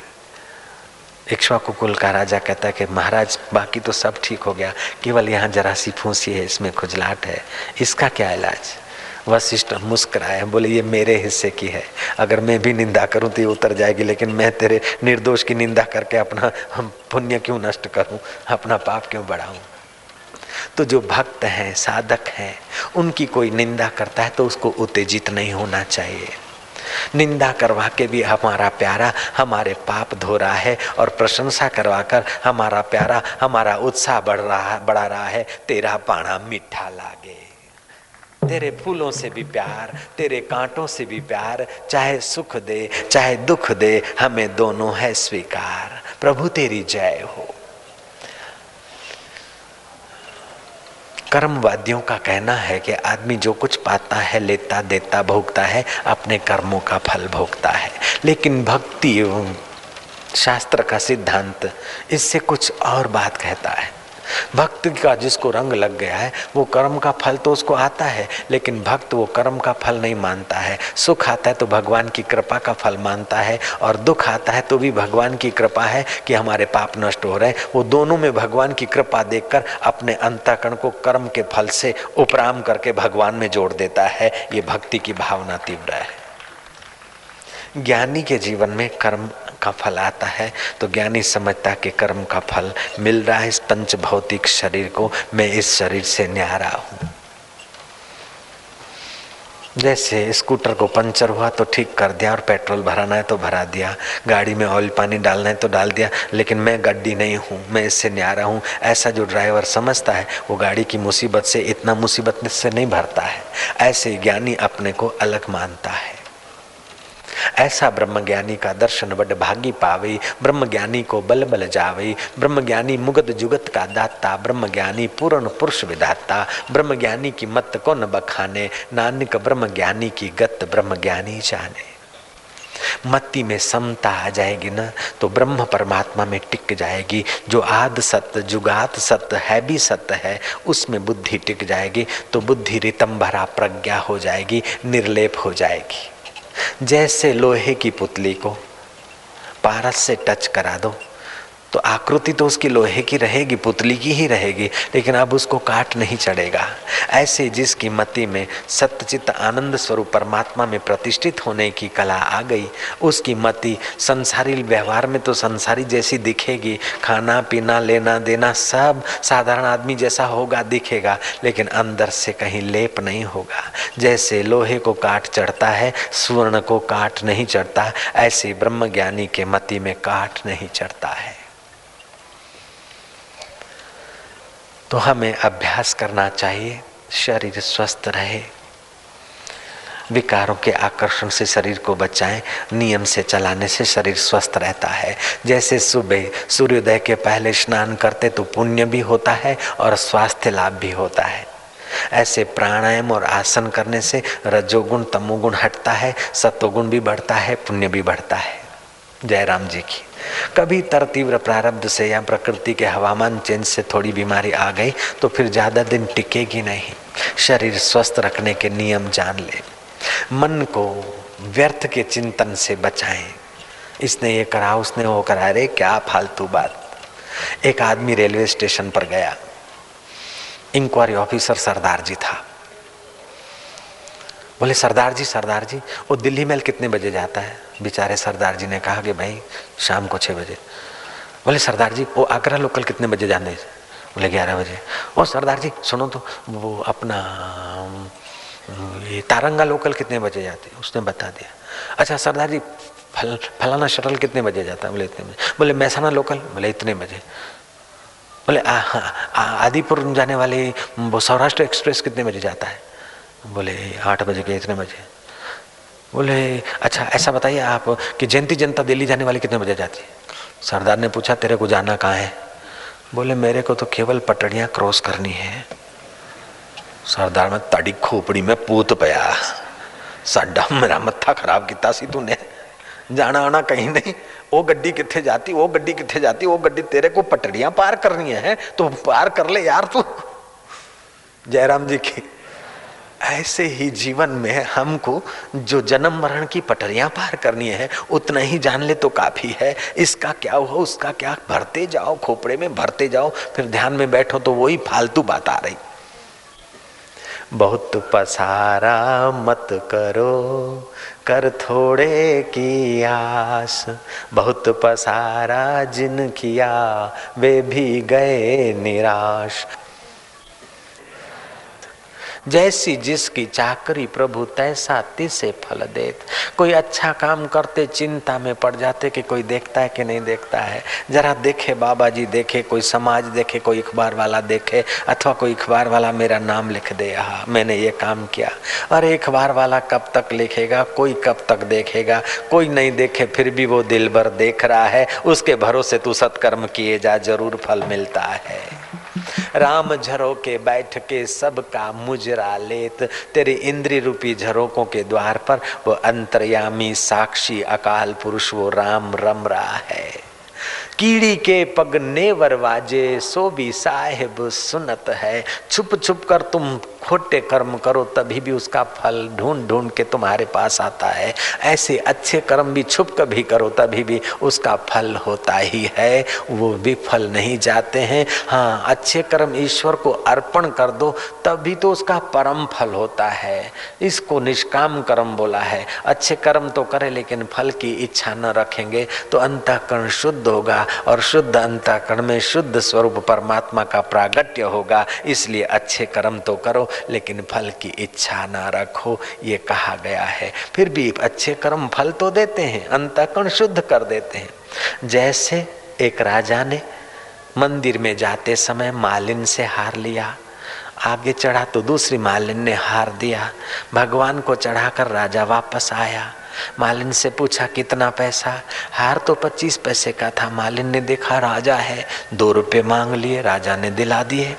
इक्ष्वाकु कुल का राजा कहता है कि महाराज बाकी तो सब ठीक हो गया, केवल यहाँ जरा सी फूंसी है, इसमें खुजलाहट है, इसका क्या इलाज। वशिष्ठ मुस्कुराए, बोले ये मेरे हिस्से की है, अगर मैं भी निंदा करूं तो ये उतर जाएगी, लेकिन मैं तेरे निर्दोष की निंदा करके अपना पुण्य क्यों नष्ट करूं, अपना पाप क्यों बढ़ाऊं। तो जो भक्त हैं, साधक हैं, उनकी कोई निंदा करता है तो उसको उत्तेजित नहीं होना चाहिए। निंदा करवा के भी हमारा प्यारा हमारे पाप धो रहा है और प्रशंसा करवा कर हमारा प्यारा हमारा उत्साह बढ़ रहा बढ़ा रहा है। तेरा पाना मीठा लागे, तेरे फूलों से भी प्यार, तेरे कांटों से भी प्यार, चाहे सुख दे चाहे दुख दे हमें दोनों है स्वीकार, प्रभु तेरी जय हो। कर्मवादियों का कहना है कि आदमी जो कुछ पाता है, लेता देता भोगता है, अपने कर्मों का फल भोगता है। लेकिन भक्ति शास्त्र का सिद्धांत इससे कुछ और बात कहता है। भक्त का जिसको रंग लग गया है वो कर्म का फल तो उसको आता है, लेकिन भक्त वो कर्म का फल नहीं मानता है। सुख आता है तो भगवान की कृपा का फल मानता है और दुख आता है तो भी भगवान की कृपा है कि हमारे पाप नष्ट हो रहे हैं। वो दोनों में भगवान की कृपा देखकर अपने अंतःकरण को कर्म के फल से उपराम करके भगवान में जोड़ देता है। ये भक्ति की भावना तीव्र है। ज्ञानी के जीवन में कर्म का फल आता है तो ज्ञानी समझता कि कर्म का फल मिल रहा है इस पंच भौतिक शरीर को, मैं इस शरीर से न्यारा हूँ। जैसे स्कूटर को पंचर हुआ तो ठीक कर दिया और पेट्रोल भराना है तो भरा दिया, गाड़ी में ऑयल पानी डालना है तो डाल दिया, लेकिन मैं गड्डी नहीं हूँ, मैं इससे न्यारा हूँ। ऐसा जो ड्राइवर समझता है वो गाड़ी की मुसीबत से इतना मुसीबत से नहीं भरता है। ऐसे ज्ञानी अपने को अलग मानता है। ऐसा ब्रह्मज्ञानी का दर्शन बड़ भागी पावे, ब्रह्मज्ञानी को बल बल जावे, ब्रह्मज्ञानी मुगत जुगत का दाता, ब्रह्मज्ञानी पूर्ण पुरुष विधाता, ब्रह्मज्ञानी की मत कौन बखाने, नानक ब्रह्मज्ञानी की गत ब्रह्मज्ञानी जाने। मत्ती में समता आ जाएगी ना तो ब्रह्म परमात्मा में टिक जाएगी। जो आद सत्य जुगात सत्य है भी सत्य है उसमें बुद्धि टिक जाएगी तो बुद्धि रितंभरा प्रज्ञा हो जाएगी, निर्लेप हो जाएगी। जैसे लोहे की पुतली को पारस से टच करा दो तो आकृति तो उसकी लोहे की रहेगी, पुतली की ही रहेगी, लेकिन अब उसको काट नहीं चढ़ेगा। ऐसे जिसकी मति में सत्यचित आनंद स्वरूप परमात्मा में प्रतिष्ठित होने की कला आ गई, उसकी मति संसारी व्यवहार में तो संसारी जैसी दिखेगी, खाना पीना लेना देना सब साधारण आदमी जैसा होगा, दिखेगा, लेकिन अंदर से कहीं लेप नहीं होगा। जैसे लोहे को काट चढ़ता है, स्वर्ण को काट नहीं चढ़ता, ऐसे ब्रह्मज्ञानी के मति में काट नहीं चढ़ता है। तो हमें अभ्यास करना चाहिए, शरीर स्वस्थ रहे, विकारों के आकर्षण से शरीर को बचाएं, नियम से चलाने से शरीर स्वस्थ रहता है। जैसे सुबह सूर्योदय के पहले स्नान करते तो पुण्य भी होता है और स्वास्थ्य लाभ भी होता है। ऐसे प्राणायाम और आसन करने से रजोगुण तमोगुण हटता है, सत्वगुण भी बढ़ता है, पुण्य भी बढ़ता है। जयराम जी की। कभी तरतीव्र प्रारब्ध से या प्रकृति के हवामान चेंज से थोड़ी बीमारी आ गई तो फिर ज़्यादा दिन टिकेगी नहीं। शरीर स्वस्थ रखने के नियम जान ले, मन को व्यर्थ के चिंतन से बचाएं। इसने ये करा, उसने वो करा, अरे क्या फालतू बात। एक आदमी रेलवे स्टेशन पर गया, इंक्वायरी ऑफिसर सरदार जी था। बोले सरदार जी सरदार जी वो दिल्ली मेल कितने बजे जाता है? बेचारे सरदार जी ने कहा कि भाई शाम को छः बजे। बोले सरदार जी वो आगरा लोकल कितने बजे जाने? बोले ग्यारह बजे। ओ सरदार जी सुनो तो वो अपना ये तारंगा लोकल कितने बजे जाती? उसने बता दिया। अच्छा सरदार जी फल फलाना शटल कितने बजे जाता? बोले इतने बजे। बोले मैसाना लोकल? बोले इतने बजे। बोले आदिपुर जाने वाली सौराष्ट्र एक्सप्रेस कितने बजे जाता है? बोले आठ बजे के इतने बजे। बोले अच्छा ऐसा बताइए आप कि जयंती जनता दिल्ली जाने वाली कितने बजे जाती है? सरदार ने पूछा तेरे को जाना कहाँ है? बोले मेरे को तो केवल पटड़ियाँ क्रॉस करनी है। सरदार में तड़ी खोपड़ी में पूत पया, साडा मेरा मत्था खराब किया सी तूने, जाना आना कहीं नहीं, वो गड्डी कितने जाती, वो गड्डी कितने जाती, वो गड्डी, तेरे को पटड़ियाँ पार करनी है तो पार कर ले यार तू। जयराम जी की। ऐसे ही जीवन में हमको जो जन्म मरण की पटरियां पार करनी है उतना ही जान ले तो काफी है। इसका क्या हुआ, उसका क्या, भरते जाओ, खोपड़े में भरते जाओ, फिर ध्यान में बैठो तो वही फालतू बात आ रही। बहुत पसारा मत करो कर थोड़े की आस, बहुत पसारा जिन किया वे भी गए निराश। जैसी जिसकी चाकरी प्रभु तैसा तिसे फल देत। कोई अच्छा काम करते चिंता में पड़ जाते कि कोई देखता है कि नहीं देखता है, जरा देखे बाबा जी देखे, कोई समाज देखे, कोई अखबार वाला देखे, अथवा कोई अखबार वाला मेरा नाम लिख दे, हाँ मैंने ये काम किया। अरे अखबार वाला कब तक लिखेगा, कोई कब तक देखेगा, कोई नहीं देखे फिर भी वो दिल भर देख रहा है, उसके भरोसे तू सत्कर्म किए जा, जरूर फल मिलता है। राम झरो के बैठ के सबका मुजरा लेत, तेरी इंद्री रूपी झरोकों के द्वार पर वो अंतर्यामी साक्षी अकाल पुरुष वो राम रम रहा है। कीड़ी के पग नेवर वाजे सो भी साहेब सुनत है। छुप छुप कर तुम खोटे कर्म करो तभी भी उसका फल ढूंढ ढूंढ के तुम्हारे पास आता है। ऐसे अच्छे कर्म भी छुप कर भी करो तभी भी उसका फल होता ही है, वो भी फल नहीं जाते हैं। हाँ, अच्छे कर्म ईश्वर को अर्पण कर दो तभी तो उसका परम फल होता है। इसको निष्काम कर्म बोला है। अच्छे कर्म तो करें लेकिन फल की इच्छा न रखेंगे तो अंतःकरण शुद्ध होगा और शुद्ध अंतःकरण में शुद्ध स्वरूप परमात्मा का प्रागट्य होगा। इसलिए अच्छे कर्म तो करो लेकिन फल की इच्छा ना रखो, ये कहा गया है। फिर भी अच्छे कर्म फल तो देते हैं, अंतःकरण शुद्ध कर देते हैं। जैसे एक राजा ने मंदिर में जाते समय मालिन से हार लिया, आगे चढ़ा तो दूसरी मालिन ने हार दिया, भगवान को चढ़ाकर राजा वापस आया। मालिन से पूछा कितना पैसा? हार तो पच्चीस पैसे का था। मालिन ने देखा राजा है, दो रुपये मांग लिए, राजा ने दिला दिए।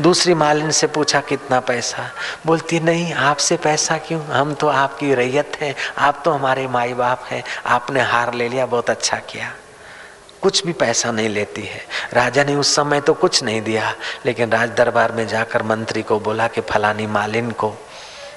दूसरी मालिन से पूछा कितना पैसा? बोलती नहीं आपसे पैसा क्यों, हम तो आपकी रैयत हैं, आप तो हमारे माई बाप हैं, आपने हार ले लिया बहुत अच्छा किया। कुछ भी पैसा नहीं लेती है। राजा ने उस समय तो कुछ नहीं दिया, लेकिन राज दरबार में जाकर मंत्री को बोला कि फलानी मालिन को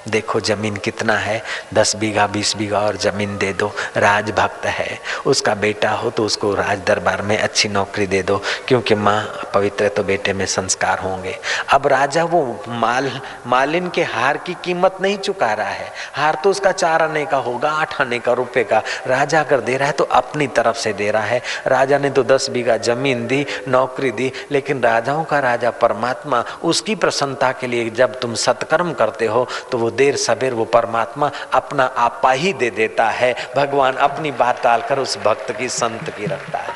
देखो जमीन कितना है, दस बीघा बीस बीघा और जमीन दे दो। राज भक्त है, उसका बेटा हो तो उसको राज दरबार में अच्छी नौकरी दे दो, क्योंकि माँ पवित्र तो बेटे में संस्कार होंगे। अब राजा वो माल मालिन के हार की कीमत नहीं चुका रहा है, हार तो उसका चार आने का होगा, आठ आने का रुपए का, राजा अगर दे रहा है तो अपनी तरफ से दे रहा है। राजा ने तो दस बीघा जमीन दी, नौकरी दी, लेकिन राजाओं का राजा परमात्मा, उसकी प्रसन्नता के लिए जब तुम सत्कर्म करते हो तो वो देर सबेर वो परमात्मा अपना आपा ही दे देता है। भगवान अपनी बात टाल कर उस भक्त की, संत की रखता है।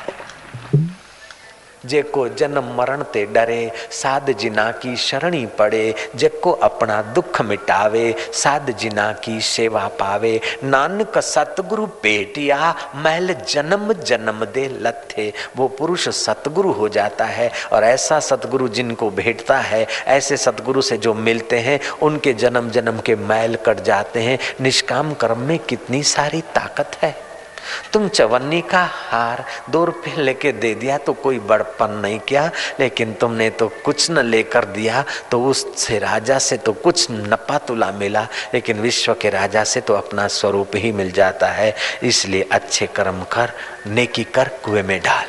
जेको जन्म मरण ते डरे, साध जिना की शरणी पड़े। जेको अपना दुख मिटावे, साध जिना की सेवा पावे। नानक सतगुरु पेटिया, महल जन्म जन्म दे लथे। वो पुरुष सतगुरु हो जाता है, और ऐसा सतगुरु जिनको भेटता है, ऐसे सतगुरु से जो मिलते हैं, उनके जन्म जन्म के मैल कट जाते हैं। निष्काम कर्म में कितनी सारी ताकत है। तुम चवन्नी का हार दो रुपये लेके दे दिया तो कोई बड़पन नहीं किया, लेकिन तुमने तो कुछ न लेकर दिया तो उससे राजा से तो कुछ नपा तुला मिला, लेकिन विश्व के राजा से तो अपना स्वरूप ही मिल जाता है। इसलिए अच्छे कर्म कर, नेकी कर कुएं में डाल,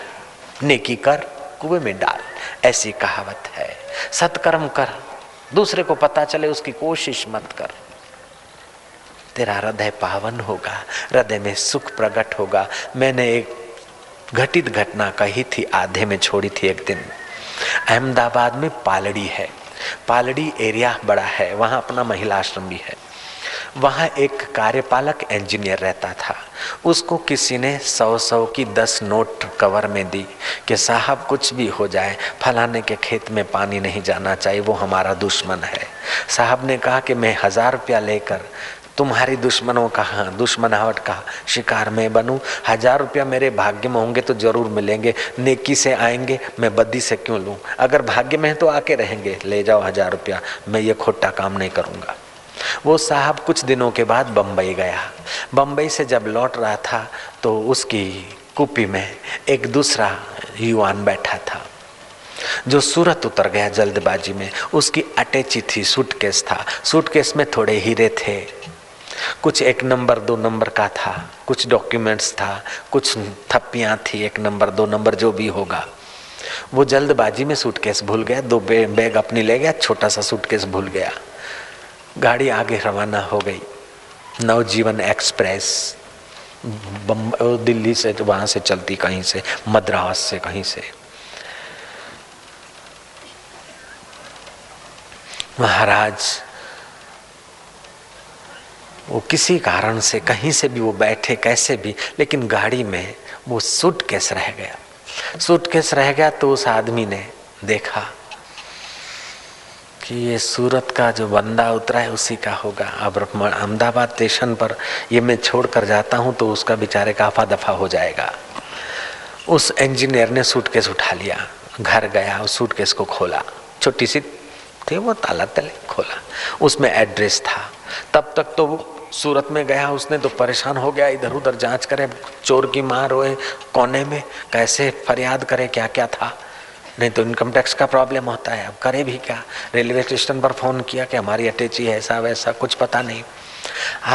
नेकी कर कुएं में डाल, ऐसी कहावत है। सत्कर्म कर, दूसरे को पता चले उसकी कोशिश मत कर। तेरा हृदय पावन होगा, हृदय में सुख प्रकट होगा। मैंने एक घटित घटना कही थी, आधे में छोड़ी थी। एक दिन अहमदाबाद में पालड़ी है, पालड़ी एरिया बड़ा है, वहाँ अपना महिला आश्रम भी है। वहाँ एक कार्यपालक इंजीनियर रहता था, उसको किसी ने सौ सौ की दस नोट कवर में दी कि साहब कुछ भी हो जाए फलाने के खेत में पानी नहीं जाना चाहिए, वो हमारा दुश्मन है। साहब ने कहा कि मैं हज़ार रुपया लेकर तुम्हारी दुश्मनों का, हाँ दुश्मनावट का शिकार मैं बनूं। हजार रुपया मेरे भाग्य में होंगे तो जरूर मिलेंगे, नेकी से आएंगे, मैं बद्दी से क्यों लूं। अगर भाग्य में है तो आके रहेंगे, ले जाओ हजार रुपया, मैं ये खोटा काम नहीं करूंगा। वो साहब कुछ दिनों के बाद बम्बई गया। बम्बई से जब लौट रहा था तो उसकी कूपी में एक दूसरा युवान बैठा था जो सूरत उतर गया जल्दबाजी में। उसकी अटैची थी, सूटकेस था, सूटकेस में थोड़े हीरे थे, कुछ एक नंबर दो नंबर का था, कुछ डॉक्यूमेंट्स था, कुछ थप्पियां थी, एक नंबर दो नंबर जो भी होगा। वो जल्दबाजी में सूटकेस भूल गया, दो बैग अपनी ले गया, छोटा सा सूटकेस भूल गया। गाड़ी आगे रवाना हो गई, नवजीवन एक्सप्रेस दिल्ली से वहाँ से चलती, कहीं से मद्रास से कहीं से। महाराज वो किसी कारण से कहीं से भी वो बैठे कैसे भी, लेकिन गाड़ी में वो सूटकेस रह गया। सूटकेस रह गया तो उस आदमी ने देखा कि ये सूरत का जो बंदा उतरा है उसी का होगा। अब अहमदाबाद स्टेशन पर ये मैं छोड़ कर जाता हूँ तो उसका बेचारे का आफा दफा हो जाएगा। उस इंजीनियर ने सूटकेस उठा लिया, घर गया, उस सूटकेस को खोला, छोटी सी थे वो, ताला तले खोला, उसमें एड्रेस था। तब तक तो वो सूरत में गया, उसने तो परेशान हो गया, इधर उधर जांच करे, चोर की मार रोए कोने में, कैसे फरियाद करे क्या क्या था, नहीं तो इनकम टैक्स का प्रॉब्लम होता है। अब करे भी क्या, रेलवे स्टेशन पर फ़ोन किया कि हमारी अटैची है, ऐसा वैसा कुछ पता नहीं।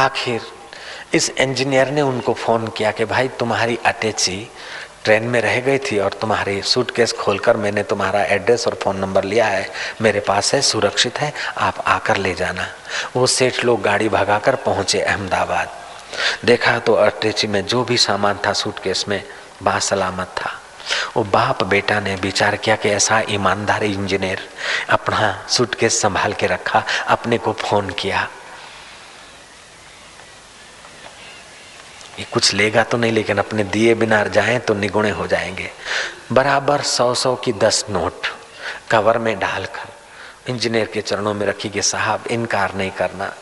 आखिर इस इंजीनियर ने उनको फ़ोन किया कि भाई तुम्हारी अटैची ट्रेन में रह गई थी और तुम्हारी सूटकेस खोलकर मैंने तुम्हारा एड्रेस और फ़ोन नंबर लिया है, मेरे पास है, सुरक्षित है, आप आकर ले जाना। वो सेठ लोग गाड़ी भगाकर पहुंचे अहमदाबाद। देखा तो अटैची में जो भी सामान था सूटकेस में बा सलामत था। वो बाप बेटा ने विचार किया कि ऐसा ईमानदार इंजीनियर अपना सूटकेस संभाल के रखा। अपने को फ़ोन किया, ये कुछ लेगा तो नहीं, लेकिन अपने दिए बिना जाएं तो निगुणे हो जाएंगे। बराबर सौ सौ की दस नोट कवर में डालकर इंजीनियर के चरणों में रखी कि साहब इनकार नहीं करना,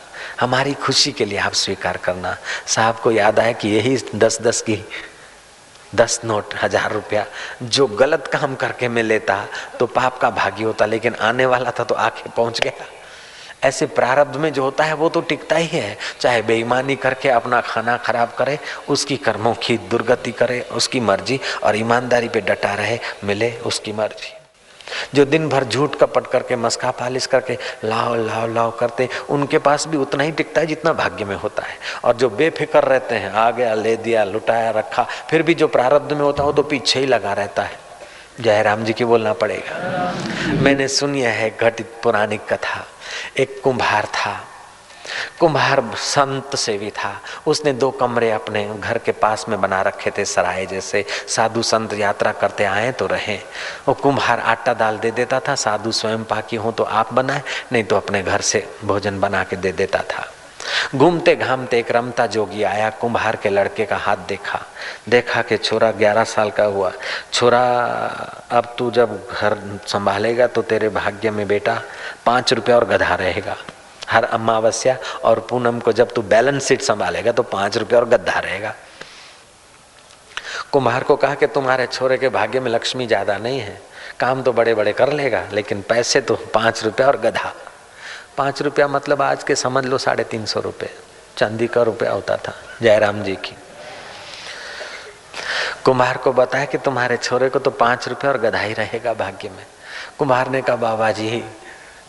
हमारी खुशी के लिए आप स्वीकार करना। साहब को याद आया कि यही दस दस की दस नोट हजार रुपया जो गलत काम करके मैं लेता तो पाप का भागी होता, लेकिन आने वाला था तो आके पहुंच गया। ऐसे प्रारब्ध में जो होता है वो तो टिकता ही है, चाहे बेईमानी करके अपना खाना खराब करे, उसकी कर्मों की दुर्गति करे, उसकी मर्जी, और ईमानदारी पे डटा रहे, मिले उसकी मर्जी। जो दिन भर झूठ कपट करके मस्का पालिश करके लाओ लाओ लाओ करते, उनके पास भी उतना ही टिकता है जितना भाग्य में होता है। और जो बेफिक्र रहते हैं, आ गया ले दिया लुटाया रखा, फिर भी जो प्रारब्ध में होता हो तो पीछे ही लगा रहता है। जय राम जी की बोलना पड़ेगा। मैंने सुनी है घटित पुराणिक कथा, एक कुम्हार था, कुम्हार संत सेवी था। उसने दो कमरे अपने घर के पास में बना रखे थे, सराय जैसे, साधु संत यात्रा करते आए तो रहें। वो कुम्हार आटा दाल दे देता था, साधु स्वयं पाकी हो तो आप बनाए, नहीं तो अपने घर से भोजन बना के दे देता था। घूमते घामते एक रमता जोगी आया, कुम्हार के लड़के का हाथ देखा, देखा कि छोरा ग्यारह साल का हुआ, छोरा अब तू जब घर संभालेगा तो तेरे भाग्य में बेटा पाँच रुपया और गधा रहेगा। हर अमावस्या और पूनम को जब तू बैलेंस शीट संभालेगा तो पाँच रुपया और गधा रहेगा। कुम्हार को कहा कि तुम्हारे छोरे के भाग्य में लक्ष्मी ज़्यादा नहीं है, काम तो बड़े बड़े कर लेगा, लेकिन पैसे तो पाँच रुपया और गधा। पाँच रुपया मतलब आज के समझ लो साढ़े तीन सौ रुपये, चांदी का रुपया होता था। जयराम जी की। कुम्हार को बताया कि तुम्हारे छोरे को तो पाँच रुपया और गधा ही रहेगा भाग्य में। कुम्हार ने कहा, बाबा जी,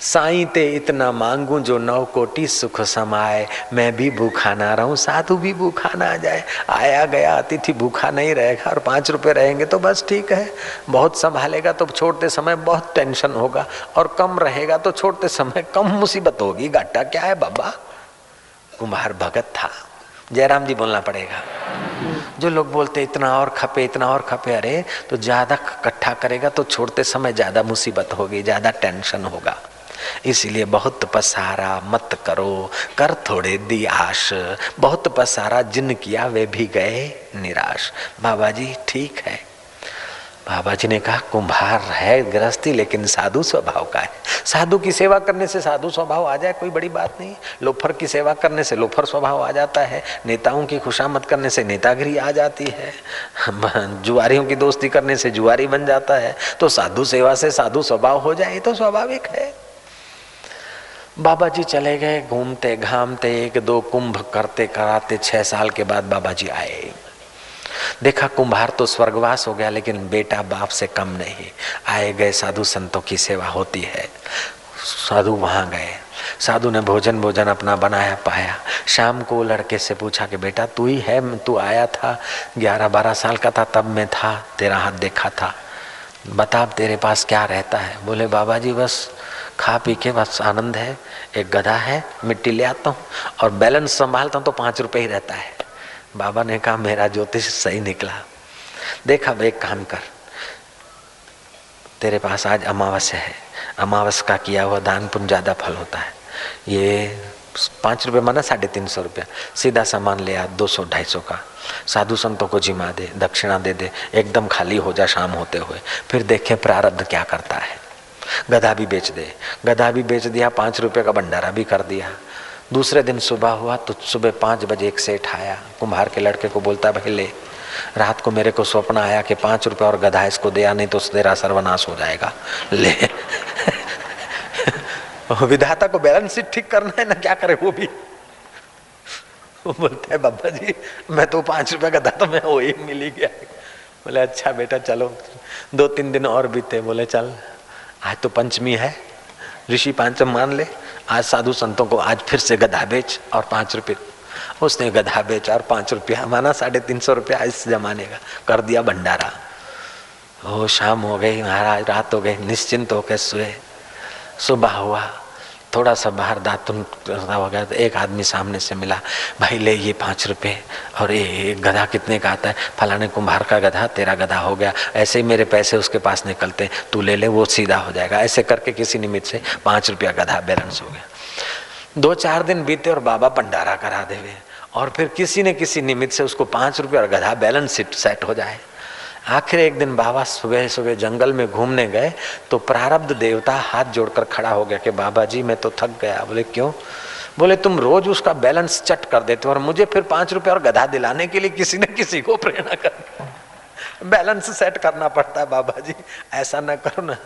साईं ते इतना मांगूं जो नौ कोटि सुख समाए, मैं भी भूखा ना रहूं, साधु भी भूखा ना जाए, आया गया अतिथि भूखा नहीं रहेगा और पाँच रुपये रहेंगे तो बस ठीक है। बहुत संभालेगा तो छोड़ते समय बहुत टेंशन होगा और कम रहेगा तो छोड़ते समय कम मुसीबत होगी, घाटा क्या है बाबा। कुम्हार भगत था। जयराम जी बोलना पड़ेगा। जो लोग बोलते इतना और खपे इतना और खपे, अरे तो ज़्यादा इकट्ठा करेगा तो छोड़ते समय ज़्यादा मुसीबत होगी, ज़्यादा टेंशन होगा। इसलिए बहुत पसारा मत करो, कर थोड़े दी आश, बहुत पसारा जिन किया वे भी गए निराश। बाबा जी ठीक है। बाबा जी ने कहा, कुम्हार है गृहस्थी लेकिन साधु स्वभाव का है, साधु की सेवा करने से साधु स्वभाव आ जाए कोई बड़ी बात नहीं, लोफर की सेवा करने से लोफर स्वभाव आ जाता है, नेताओं की खुशामत करने से नेतागिरी आ जाती है, जुआरियों की दोस्ती करने से जुआरी बन जाता है, तो साधु सेवा से साधु स्वभाव हो जाए तो स्वाभाविक है। बाबा जी चले गए, घूमते घामते एक दो कुंभ करते कराते छह साल के बाद बाबा जी आए। देखा कुम्हार तो स्वर्गवास हो गया लेकिन बेटा बाप से कम नहीं। आए गए साधु संतों की सेवा होती है। साधु वहाँ गए, साधु ने भोजन भोजन अपना बनाया पाया। शाम को लड़के से पूछा कि बेटा तू ही है, तू आया था, ग्यारह बारह साल का था तब मैं था, तेरा हाथ देखा था, बता अब तेरे पास क्या रहता है। बोले बाबा जी बस खा पी के बस आनंद है, एक गधा है, मिट्टी ले आता हूँ और बैलेंस संभालता हूँ तो पाँच रुपये ही रहता है। बाबा ने कहा मेरा ज्योतिष सही निकला, देखा अब एक काम कर, तेरे पास आज अमावस्या है, अमावस का किया हुआ दान पुण्य ज़्यादा फल होता है, ये पाँच रुपये माना साढ़े तीन सौ रुपया सीधा सामान ले आ, दो सौ ढाई सौ का, साधु संतों को जिमा दे, दक्षिणा दे दे, एकदम खाली हो जा शाम होते हुए, फिर देखे प्रारब्ध क्या करता है। गधा भी बेच दे, गधा भी बेच दिया, पाँच रुपये का भंडारा भी कर दिया। दूसरे दिन सुबह हुआ तो सुबह पाँच बजे एक सेठ आया, कुम्हार के लड़के को बोलता भाई ले, रात को मेरे को स्वप्न आया कि पाँच रुपये और गधा इसको दिया नहीं तो तेरा सर्वनाश हो जाएगा, ले। विधाता को बैलेंस शीट ठीक करना है ना, क्या करे वो भी। वो बोलता है बाबा जी मैं तो पाँच रुपये गधा तो मैं वही मिल ही गया। बोले अच्छा बेटा चलो। दो तीन दिन और बीते, बोले चल आज तो पंचमी है, ऋषि पंचम मान ले, आज साधु संतों को आज फिर से गधा बेच और पाँच रुपये। उसने गधा बेचा और पाँच रुपया माना साढ़े तीन सौ रुपया इस जमाने का कर दिया भंडारा। हो शाम हो गई महाराज, रात हो गई, निश्चिंत होकर सोए। सुबह हुआ, थोड़ा सा बाहर दातुन हो गया तो एक आदमी सामने से मिला, भाई ले ये पाँच रुपये और ये गधा कितने का आता है, फलाने कुम्हार का गधा, तेरा गधा हो गया, ऐसे ही मेरे पैसे उसके पास निकलते हैं, तू ले ले वो सीधा हो जाएगा। ऐसे करके किसी निमित्त से पाँच रुपया गधा बैलेंस हो गया। दो चार दिन बीते और बाबा भंडारा करा देवे और फिर किसी न किसी निमित्त से उसको पाँच रुपये और गधा बैलेंस सेट हो जाए। आखिर एक दिन बाबा सुबह सुबह जंगल में घूमने गए तो प्रारब्ध देवता हाथ जोड़कर खड़ा हो गया कि बाबा जी मैं तो थक गया। बोले क्यों? बोले तुम रोज उसका बैलेंस चट कर देते हो और मुझे फिर पाँच रुपये और गधा दिलाने के लिए किसी न किसी को प्रेरणा कर बैलेंस सेट करना पड़ता है। बाबा जी ऐसा ना करो ना।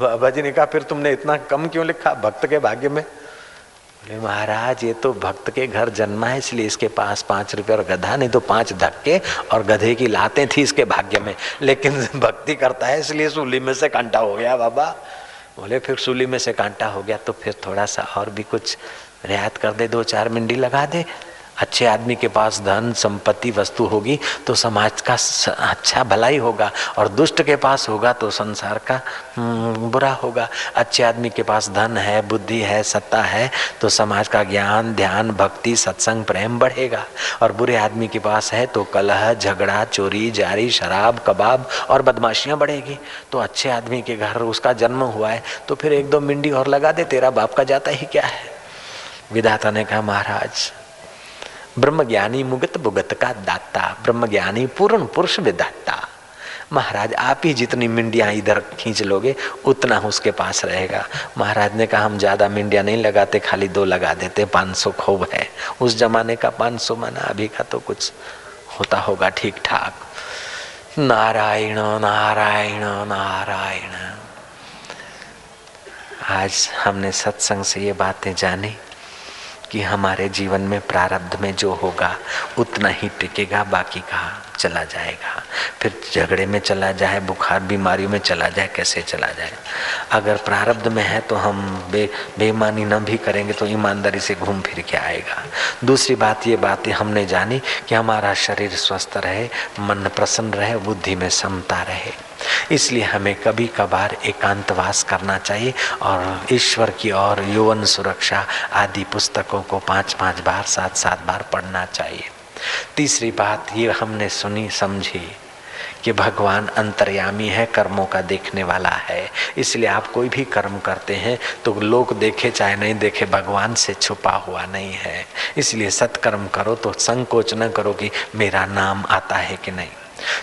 बाबा जी ने कहा फिर तुमने इतना कम क्यों लिखा भक्त के भाग्य में? बोले महाराज ये तो भक्त के घर जन्मा है इसलिए इसके पास पाँच रुपये और गधा, नहीं तो पाँच धक्के और गधे की लातें थी इसके भाग्य में, लेकिन भक्ति करता है इसलिए सूली में से कांटा हो गया बाबा। बोले फिर सूली में से कांटा हो गया तो फिर थोड़ा सा और भी कुछ रियायत कर दे, दो चार मिंडी लगा दे। अच्छे आदमी के पास धन संपत्ति वस्तु होगी तो समाज का अच्छा भलाई होगा, और दुष्ट के पास होगा तो संसार का बुरा होगा। अच्छे आदमी के पास धन है, बुद्धि है, सत्ता है तो समाज का ज्ञान ध्यान भक्ति सत्संग प्रेम बढ़ेगा, और बुरे आदमी के पास है तो कलह झगड़ा चोरी जारी शराब कबाब और बदमाशियाँ बढ़ेगी। तो अच्छे आदमी के घर उसका जन्म हुआ है तो फिर एक दो मिंडी और लगा दे, तेरा बाप का जाता ही क्या है। विधाता ने कहा महाराज ब्रह्मज्ञानी मुगत भुगत का दाता, ब्रह्मज्ञानी पूर्ण पुरुष विदाता। महाराज आप ही जितनी मिंडियाँ इधर खींच लोगे उतना उसके पास रहेगा। महाराज ने कहा हम ज़्यादा मिंडियाँ नहीं लगाते, खाली दो लगा देते, पाँच सौ खूब है। उस जमाने का पाँच सौ माना अभी का तो कुछ होता होगा ठीक ठाक। नारायण नारायण नारायण। आज हमने सत्संग से ये बातें जानी कि हमारे जीवन में प्रारब्ध में जो होगा उतना ही टिकेगा, बाकी का चला जाएगा। फिर झगड़े में चला जाए, बुखार बीमारियों में चला जाए, कैसे चला जाए। अगर प्रारब्ध में है तो हम बे बेईमानी न भी करेंगे तो ईमानदारी से घूम फिर के आएगा। दूसरी बात ये बातें हमने जानी कि हमारा शरीर स्वस्थ रहे, मन प्रसन्न रहे, बुद्धि में समता रहे, इसलिए हमें कभी कभार एकांतवास करना चाहिए। और ईश्वर की और यौवन सुरक्षा आदि पुस्तकों को पाँच पाँच बार सात सात बार पढ़ना चाहिए। तीसरी बात ये हमने सुनी समझी कि भगवान अंतर्यामी है, कर्मों का देखने वाला है, इसलिए आप कोई भी कर्म करते हैं तो लोग देखे चाहे नहीं देखे भगवान से छुपा हुआ नहीं है। इसलिए सत्कर्म करो तो संकोच न करो कि मेरा नाम आता है कि नहीं।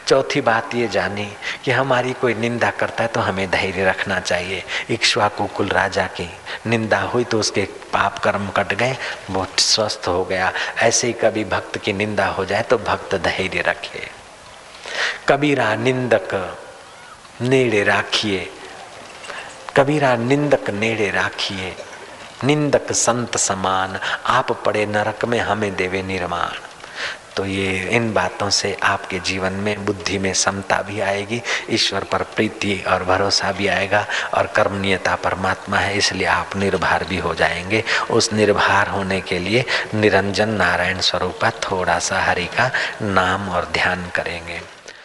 चौथी बात ये जानी कि हमारी कोई निंदा करता है तो हमें धैर्य रखना चाहिए। इक्ष्वाकुकुल राजा की निंदा हुई तो उसके पाप कर्म कट गए, वो स्वस्थ हो गया। ऐसे ही कभी भक्त की निंदा हो जाए तो भक्त धैर्य रखे। कबीरा निंदक नेड़े राखिए, कबीरा निंदक नेड़े राखिए, निंदक संत समान, आप पड़े नरक में हमें देवे निर्माण। तो ये इन बातों से आपके जीवन में बुद्धि में समता भी आएगी, ईश्वर पर प्रीति और भरोसा भी आएगा, और कर्मनियता परमात्मा है इसलिए आप निर्भर भी हो जाएंगे। उस निर्भर होने के लिए निरंजन नारायण स्वरूपा थोड़ा सा हरि का नाम और ध्यान करेंगे।